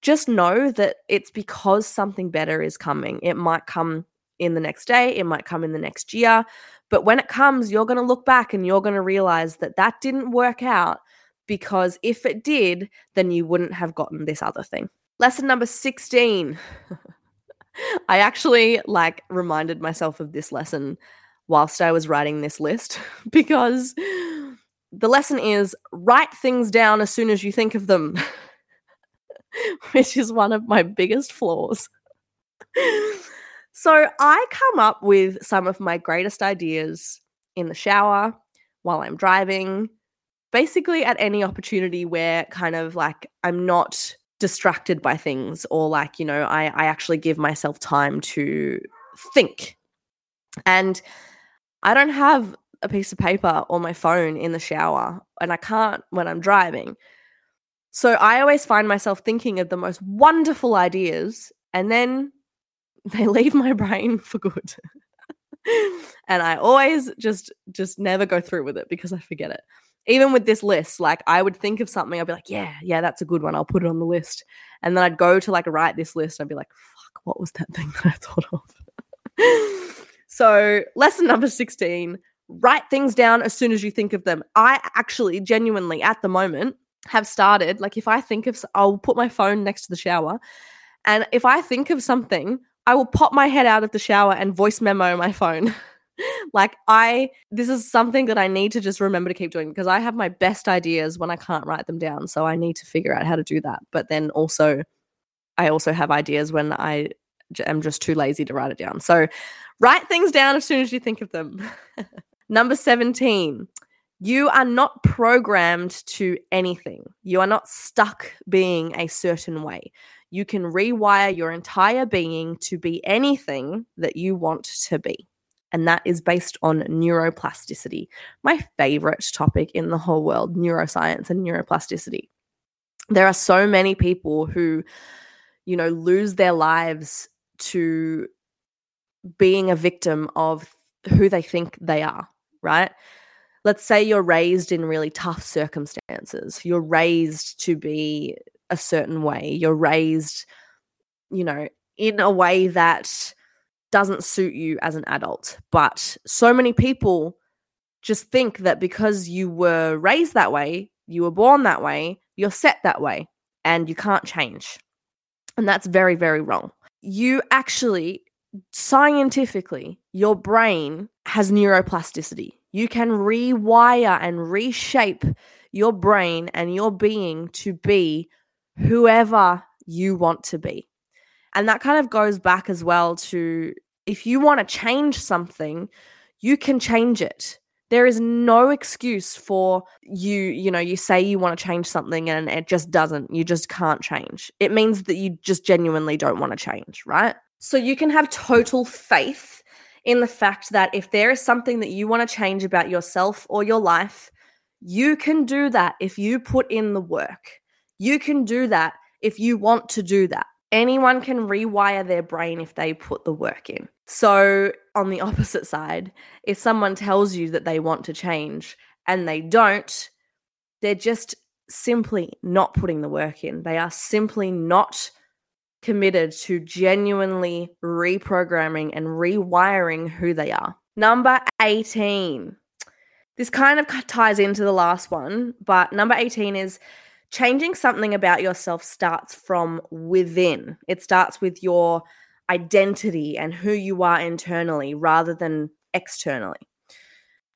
just know that it's because something better is coming. It might come in the next day. It might come in the next year. But when it comes, you're going to look back and you're going to realize that that didn't work out, because if it did, then you wouldn't have gotten this other thing. Lesson number sixteen. I actually like reminded myself of this lesson whilst I was writing this list, because the lesson is write things down as soon as you think of them, which is one of my biggest flaws. So I come up with some of my greatest ideas in the shower, while I'm driving, basically at any opportunity where kind of like I'm not distracted by things, or like, you know, I, I actually give myself time to think. And I don't have a piece of paper or my phone in the shower, and I can't when I'm driving. So I always find myself thinking of the most wonderful ideas, and then they leave my brain for good. And I always just just never go through with it because I forget it. Even with this list, like I would think of something, I'd be like, yeah, yeah, that's a good one. I'll put it on the list. And then I'd go to like write this list and I'd be like, fuck, what was that thing that I thought of? So lesson number sixteen, write things down as soon as you think of them. I actually genuinely at the moment have started, like if I think of, I'll put my phone next to the shower, and if I think of something, I will pop my head out of the shower and voice memo my phone. Like I, this is something that I need to just remember to keep doing, because I have my best ideas when I can't write them down. So I need to figure out how to do that. But then also, I also have ideas when I am just too lazy to write it down. So write things down as soon as you think of them. Number seventeen, you are not programmed to anything. You are not stuck being a certain way. You can rewire your entire being to be anything that you want to be. And that is based on neuroplasticity, my favorite topic in the whole world, neuroscience and neuroplasticity. There are so many people who, you know, lose their lives to being a victim of who they think they are, right? Let's say you're raised in really tough circumstances. You're raised to be a certain way. You're raised, you know, in a way that doesn't suit you as an adult. But so many people just think that because you were raised that way, you were born that way, you're set that way, and you can't change. And that's very, very wrong. You actually, scientifically, your brain has neuroplasticity. You can rewire and reshape your brain and your being to be whoever you want to be. And that kind of goes back as well to, if you want to change something, you can change it. There is no excuse for you, you know, you say you want to change something and it just doesn't, you just can't change. It means that you just genuinely don't want to change, right? So you can have total faith in the fact that if there is something that you want to change about yourself or your life, you can do that if you put in the work. You can do that if you want to do that. Anyone can rewire their brain if they put the work in. So on the opposite side, if someone tells you that they want to change and they don't, they're just simply not putting the work in. They are simply not committed to genuinely reprogramming and rewiring who they are. Number eighteen. This kind of ties into the last one, but number eighteen is, changing something about yourself starts from within. It starts with your identity and who you are internally rather than externally.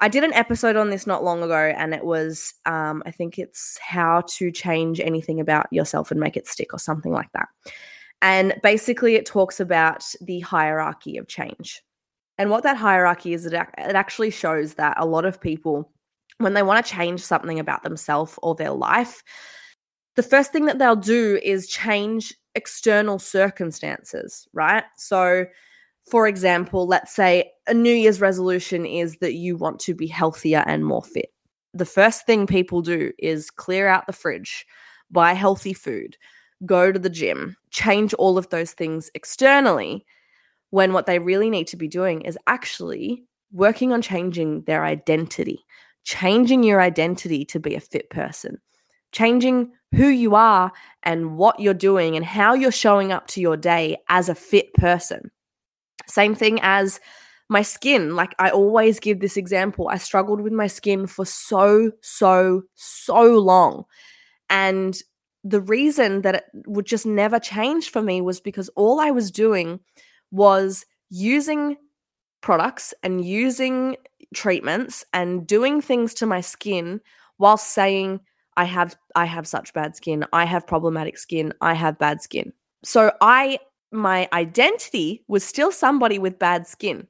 I did an episode on this not long ago, and it was, um, I think it's how to change anything about yourself and make it stick or something like that. And basically it talks about the hierarchy of change. And what that hierarchy is, it actually shows that a lot of people, when they want to change something about themselves or their life, the first thing that they'll do is change external circumstances, right? So, for example, let's say a New Year's resolution is that you want to be healthier and more fit. The first thing people do is clear out the fridge, buy healthy food, go to the gym, change all of those things externally, when what they really need to be doing is actually working on changing their identity, changing your identity to be a fit person, changing who you are and what you're doing and how you're showing up to your day as a fit person. Same thing as my skin, like I always give this example, I struggled with my skin for so, so, so long. And the reason that it would just never change for me was because all I was doing was using products and using treatments and doing things to my skin while saying, I have, I have such bad skin, I have problematic skin, I have bad skin. So I, my identity was still somebody with bad skin.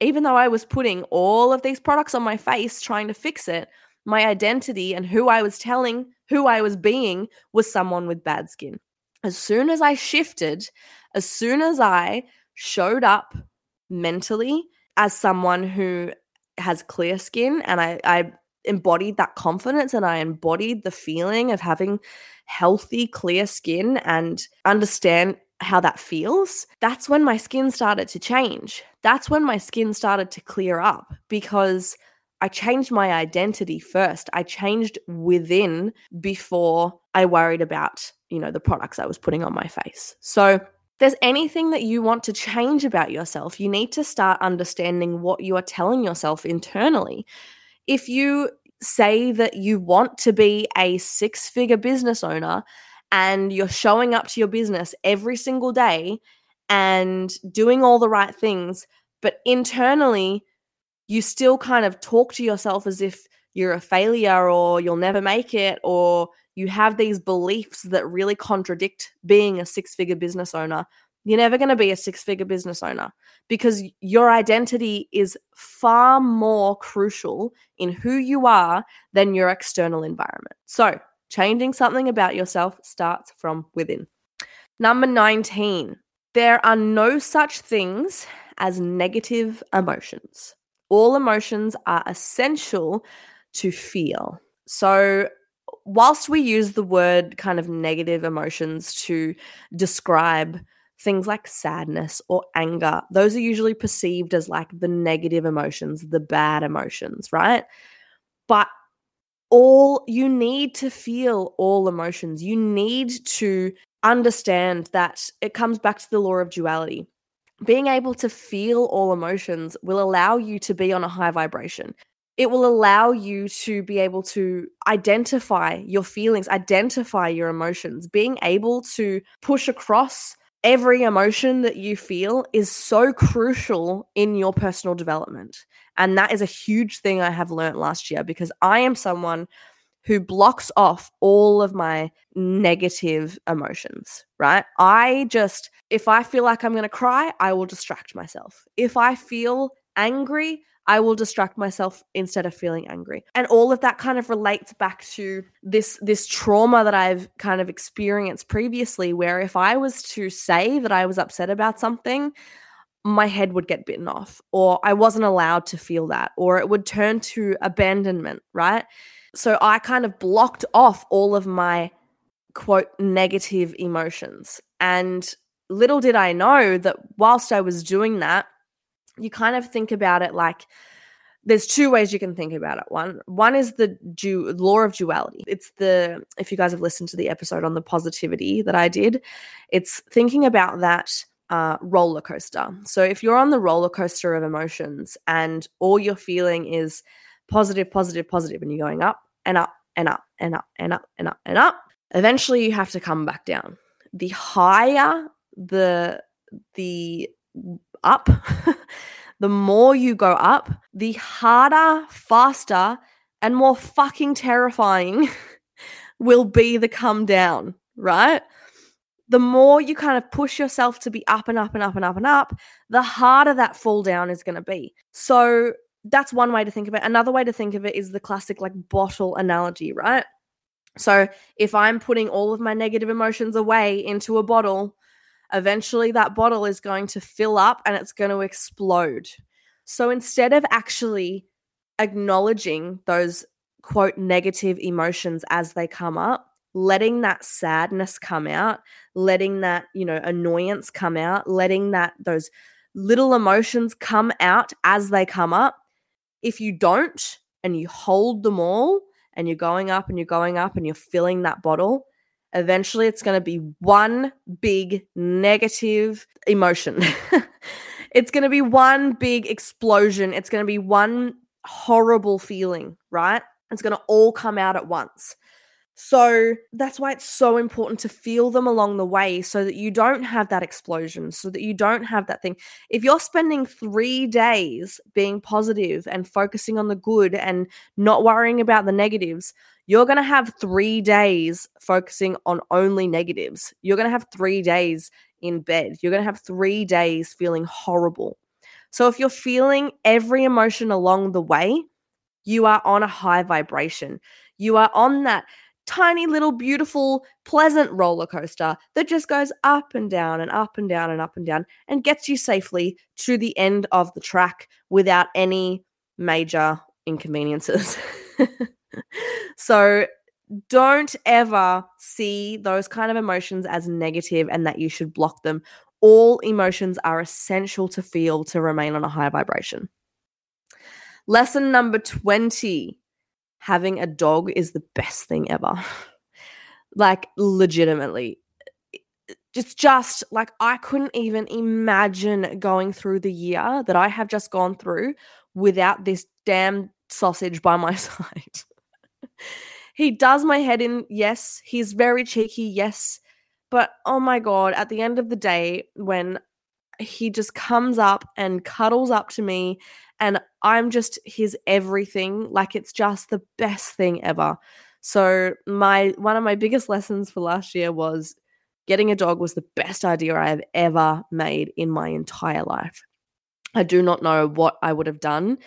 Even though I was putting all of these products on my face trying to fix it, my identity and who I was telling, who I was being, was someone with bad skin. As soon as I shifted, as soon as I showed up mentally as someone who has clear skin, and I, I embodied that confidence and I embodied the feeling of having healthy, clear skin and understand how that feels, that's when my skin started to change. That's when my skin started to clear up, because I changed my identity first. I changed within before I worried about, you know, the products I was putting on my face. So if there's anything that you want to change about yourself, you need to start understanding what you are telling yourself internally. If you say that you want to be a six-figure business owner and you're showing up to your business every single day and doing all the right things, but internally you still kind of talk to yourself as if you're a failure or you'll never make it, or you have these beliefs that really contradict being a six-figure business owner, you're never going to be a six-figure business owner, because your identity is far more crucial in who you are than your external environment. So changing something about yourself starts from within. Number nineteen, there are no such things as negative emotions. All emotions are essential to feel. So whilst we use the word kind of negative emotions to describe things like sadness or anger, those are usually perceived as like the negative emotions, the bad emotions, right? But all you need to feel all emotions. You need to understand that it comes back to the law of duality. Being able to feel all emotions will allow you to be on a high vibration. It will allow you to be able to identify your feelings, identify your emotions. Being able to push across every emotion that you feel is so crucial in your personal development. And that is a huge thing I have learned last year, because I am someone who blocks off all of my negative emotions, right? I just, if I feel like I'm going to cry, I will distract myself. If I feel angry, I will distract myself instead of feeling angry. And all of that kind of relates back to this, this trauma that I've kind of experienced previously, where if I was to say that I was upset about something, my head would get bitten off, or I wasn't allowed to feel that, or it would turn to abandonment, right? So I kind of blocked off all of my, quote, negative emotions. And little did I know that whilst I was doing that, you kind of think about it like there's two ways you can think about it. One, one is the du- law of duality. It's the, if you guys have listened to the episode on the positivity that I did, it's thinking about that uh, roller coaster. So if you're on the roller coaster of emotions and all you're feeling is positive, positive, positive, and you're going up and up and up and up and up and up and up, eventually you have to come back down. The higher the the up, the more you go up, the harder, faster, and more fucking terrifying will be the come down, right? The more you kind of push yourself to be up and up and up and up and up, the harder that fall down is going to be. So that's one way to think of it. Another way to think of it is the classic like bottle analogy, right? So if I'm putting all of my negative emotions away into a bottle, eventually that bottle is going to fill up and it's going to explode. So instead of actually acknowledging those, quote, negative emotions as they come up, letting that sadness come out, letting that, you know, annoyance come out, letting that those little emotions come out as they come up, if you don't and you hold them all and you're going up and you're going up and you're filling that bottle, eventually it's going to be one big negative emotion. It's going to be one big explosion. It's going to be one horrible feeling, right? It's going to all come out at once. So that's why it's so important to feel them along the way so that you don't have that explosion, so that you don't have that thing. If you're spending three days being positive and focusing on the good and not worrying about the negatives, you're going to have three days focusing on only negatives. You're going to have three days in bed. You're going to have three days feeling horrible. So if you're feeling every emotion along the way, you are on a high vibration. You are on that tiny little beautiful pleasant roller coaster that just goes up and down and up and down and up and down and gets you safely to the end of the track without any major inconveniences. So don't ever see those kind of emotions as negative and that you should block them. All emotions are essential to feel to remain on a high vibration. Lesson number twenty. Having a dog is the best thing ever. Like, legitimately. It's just like I couldn't even imagine going through the year that I have just gone through without this damn sausage by my side. He does my head in, yes. He's very cheeky, yes. But oh my God, at the end of the day, when he just comes up and cuddles up to me and I'm just his everything. Like, it's just the best thing ever. So my one of my biggest lessons for last year was getting a dog was the best idea I have ever made in my entire life. I do not know what I would have done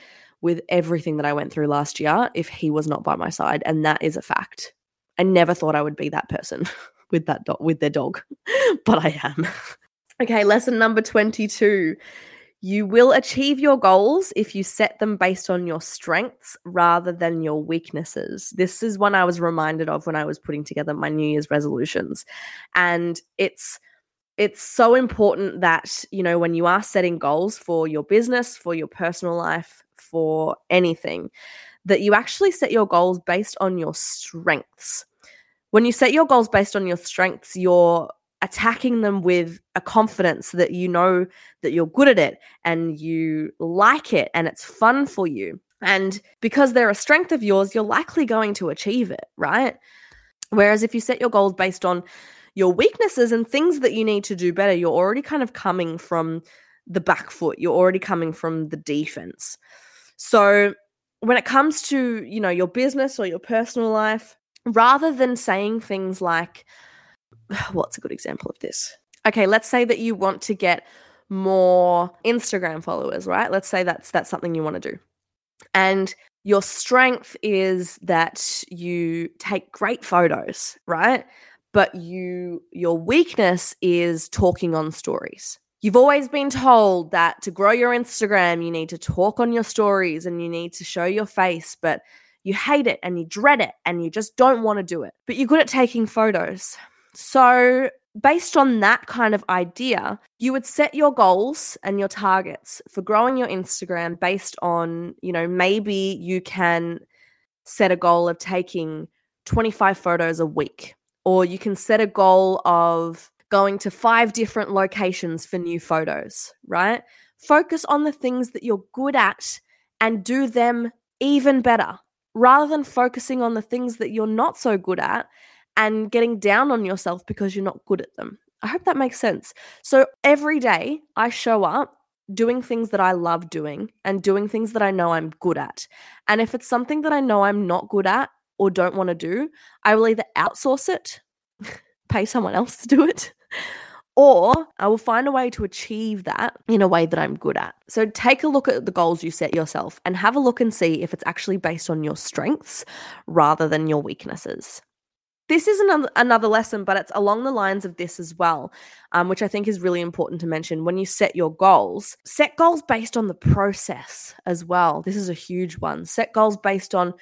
with everything that I went through last year if he was not by my side, and that is a fact. I never thought I would be that person with that do- with their dog, but I am. Okay, lesson number twenty-two. You will achieve your goals if you set them based on your strengths rather than your weaknesses. This is one I was reminded of when I was putting together my New Year's resolutions. And it's it's so important that, you know, when you are setting goals for your business, for your personal life, for anything, that you actually set your goals based on your strengths. When you set your goals based on your strengths, you're attacking them with a confidence that you know that you're good at it and you like it and it's fun for you. And because they're a strength of yours, you're likely going to achieve it, right? Whereas if you set your goals based on your weaknesses and things that you need to do better, you're already kind of coming from the back foot. You're already coming from the defense. So when it comes to, you know, your business or your personal life, rather than saying things like, what's a good example of this? Okay, let's say that you want to get more Instagram followers, right? Let's say that's that's something you want to do. And your strength is that you take great photos, right? But you your weakness is talking on stories. You've always been told that to grow your Instagram, you need to talk on your stories and you need to show your face, but you hate it and you dread it and you just don't want to do it. But you're good at taking photos. So based on that kind of idea, you would set your goals and your targets for growing your Instagram based on, you know, maybe you can set a goal of taking twenty-five photos a week, or you can set a goal of going to five different locations for new photos, right? Focus on the things that you're good at and do them even better rather than focusing on the things that you're not so good at and getting down on yourself because you're not good at them. I hope that makes sense. So every day I show up doing things that I love doing and doing things that I know I'm good at. And if it's something that I know I'm not good at or don't want to do, I will either outsource it, pay someone else to do it, or I will find a way to achieve that in a way that I'm good at. So take a look at the goals you set yourself and have a look and see if it's actually based on your strengths rather than your weaknesses. This is another lesson, but it's along the lines of this as well, um, which I think is really important to mention. When you set your goals, set goals based on the process as well. This is a huge one. Set goals based on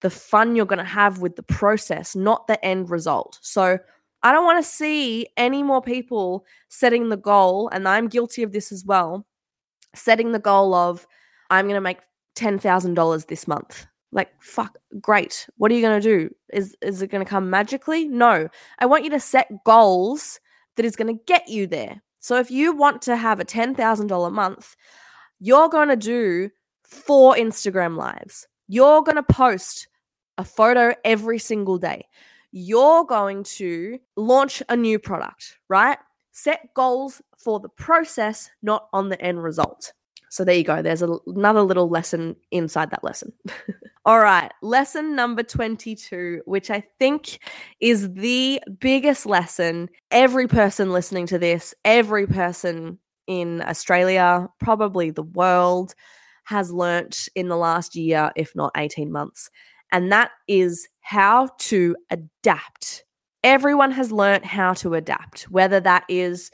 the fun you're going to have with the process, not the end result. So I don't want to see any more people setting the goal, and I'm guilty of this as well, setting the goal of I'm going to make ten thousand dollars this month. Like, fuck, great. What are you going to do? Is is it going to come magically? No. I want you to set goals that is going to get you there. So if you want to have a ten thousand dollars a month, you're going to do four Instagram lives. You're going to post a photo every single day. You're going to launch a new product, right? Set goals for the process, not on the end result. So there you go. There's a, another little lesson inside that lesson. All right. Lesson number twenty-two, which I think is the biggest lesson. Every person listening to this, every person in Australia, probably the world, has learnt in the last year, if not eighteen months. And that is how to adapt. Everyone has learnt how to adapt, whether that is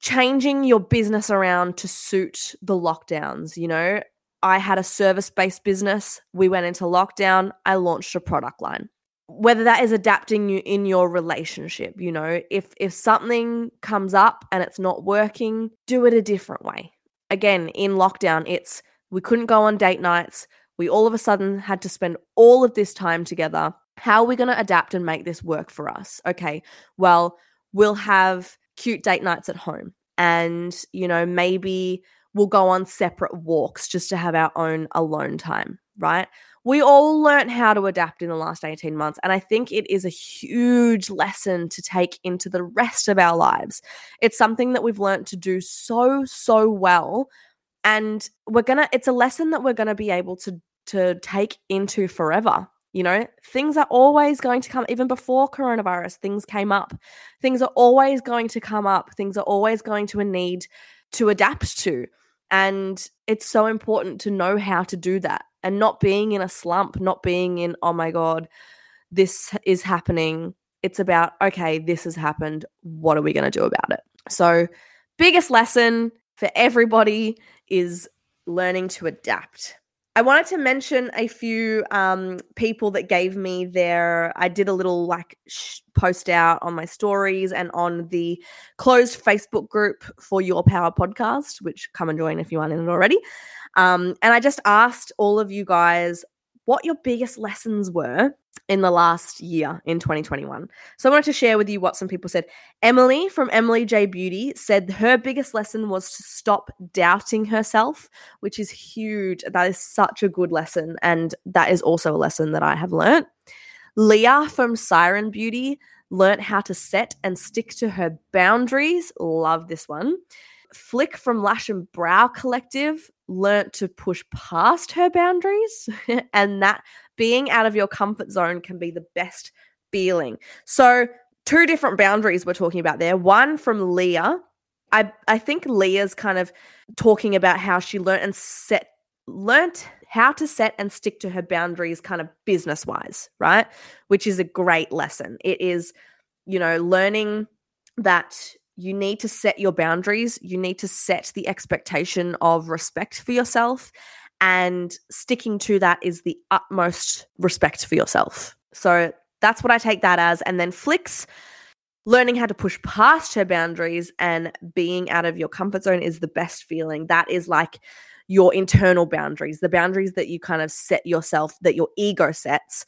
changing your business around to suit the lockdowns. You know, I had a service-based business. We went into lockdown. I launched a product line. Whether that is adapting you in your relationship, you know, if if something comes up and it's not working, do it a different way. Again, in lockdown, it's we couldn't go on date nights. We all of a sudden had to spend all of this time together. How are we going to adapt and make this work for us? Okay, well, we'll have cute date nights at home and, you know, maybe we'll go on separate walks just to have our own alone time, right? We all learned how to adapt in the last eighteen months, and I think it is a huge lesson to take into the rest of our lives. It's something that we've learned to do so, so well, and we're going to it's a lesson that we're going to be able to to take into forever. You know, things are always going to come, even before coronavirus, things came up. Things are always going to come up. Things are always going to need to adapt to. And it's so important to know how to do that and not being in a slump, not being in, oh my God, this is happening. It's about, okay, this has happened. What are we going to do about it? So biggest lesson for everybody is learning to adapt. I wanted to mention a few um, people that gave me their, I did a little like sh- post out on my stories and on the closed Facebook group for Your Power podcast, which come and join if you aren't in it already. Um, and I just asked all of you guys what your biggest lessons were in the last year in twenty twenty-one. So I wanted to share with you what some people said. Emily from Emily J Beauty said her biggest lesson was to stop doubting herself, which is huge. That is such a good lesson. And that is also a lesson that I have learnt. Leah from Siren Beauty learnt how to set and stick to her boundaries. Love this one. Flick from Lash and Brow Collective learnt to push past her boundaries and that being out of your comfort zone can be the best feeling. So two different boundaries we're talking about there. One from Leah. I, I think Leah's kind of talking about how she learnt and set learnt how to set and stick to her boundaries kind of business-wise, right? Which is a great lesson. It is, you know, learning that you need to set your boundaries. You need to set the expectation of respect for yourself, and sticking to that is the utmost respect for yourself. So that's what I take that as. And then Flicks, learning how to push past her boundaries and being out of your comfort zone is the best feeling. That is like your internal boundaries, the boundaries that you kind of set yourself, that your ego sets,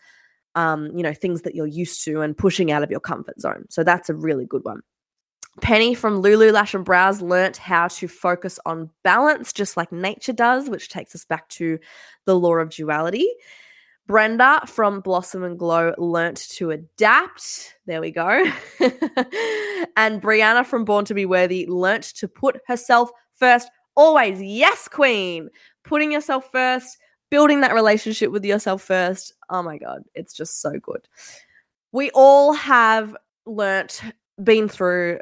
um, you know, things that you're used to and pushing out of your comfort zone. So that's a really good one. Penny from Lulu Lash and Brows learnt how to focus on balance just like nature does, which takes us back to the law of duality. Brenda from Blossom and Glow learnt to adapt. There we go. And Brianna from Born to Be Worthy learnt to put herself first always. Yes, queen. Putting yourself first, building that relationship with yourself first. Oh my God, it's just so good. We all have learnt, been through,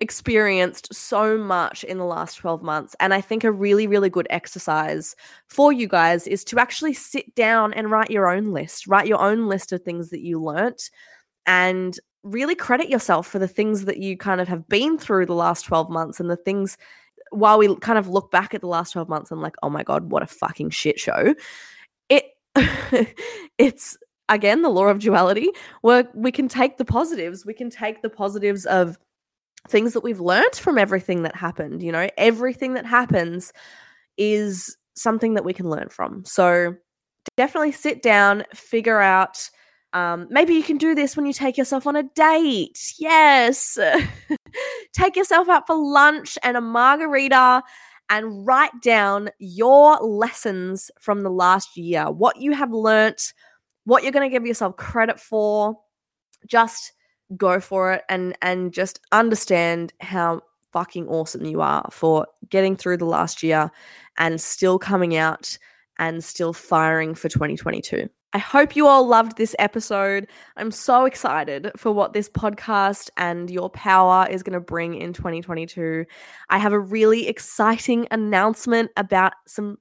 experienced so much in the last twelve months. And I think a really, really good exercise for you guys is to actually sit down and write your own list, write your own list of things that you learnt and really credit yourself for the things that you kind of have been through the last twelve months and the things while we kind of look back at the last twelve months and like, oh my God, what a fucking shit show. It, it's, again, the law of duality, where we can take the positives. We can take the positives of things that we've learnt from everything that happened. You know, everything that happens is something that we can learn from. So definitely sit down, figure out Um, maybe you can do this when you take yourself on a date. Yes. Take yourself out for lunch and a margarita and write down your lessons from the last year, what you have learnt, what you're going to give yourself credit for. Just go for it and and just understand how fucking awesome you are for getting through the last year and still coming out and still firing for twenty twenty-two. I hope you all loved this episode. I'm so excited for what this podcast and Your Power is going to bring in twenty twenty-two. I have a really exciting announcement about some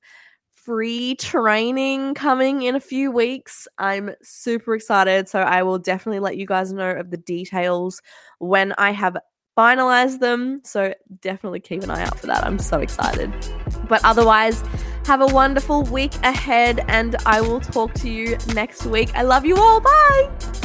free training coming in a few weeks. I'm super excited, so I will definitely let you guys know of the details when I have finalized them. So definitely keep an eye out for that. I'm so excited. But otherwise, have a wonderful week ahead and I will talk to you next week. I love you all. Bye.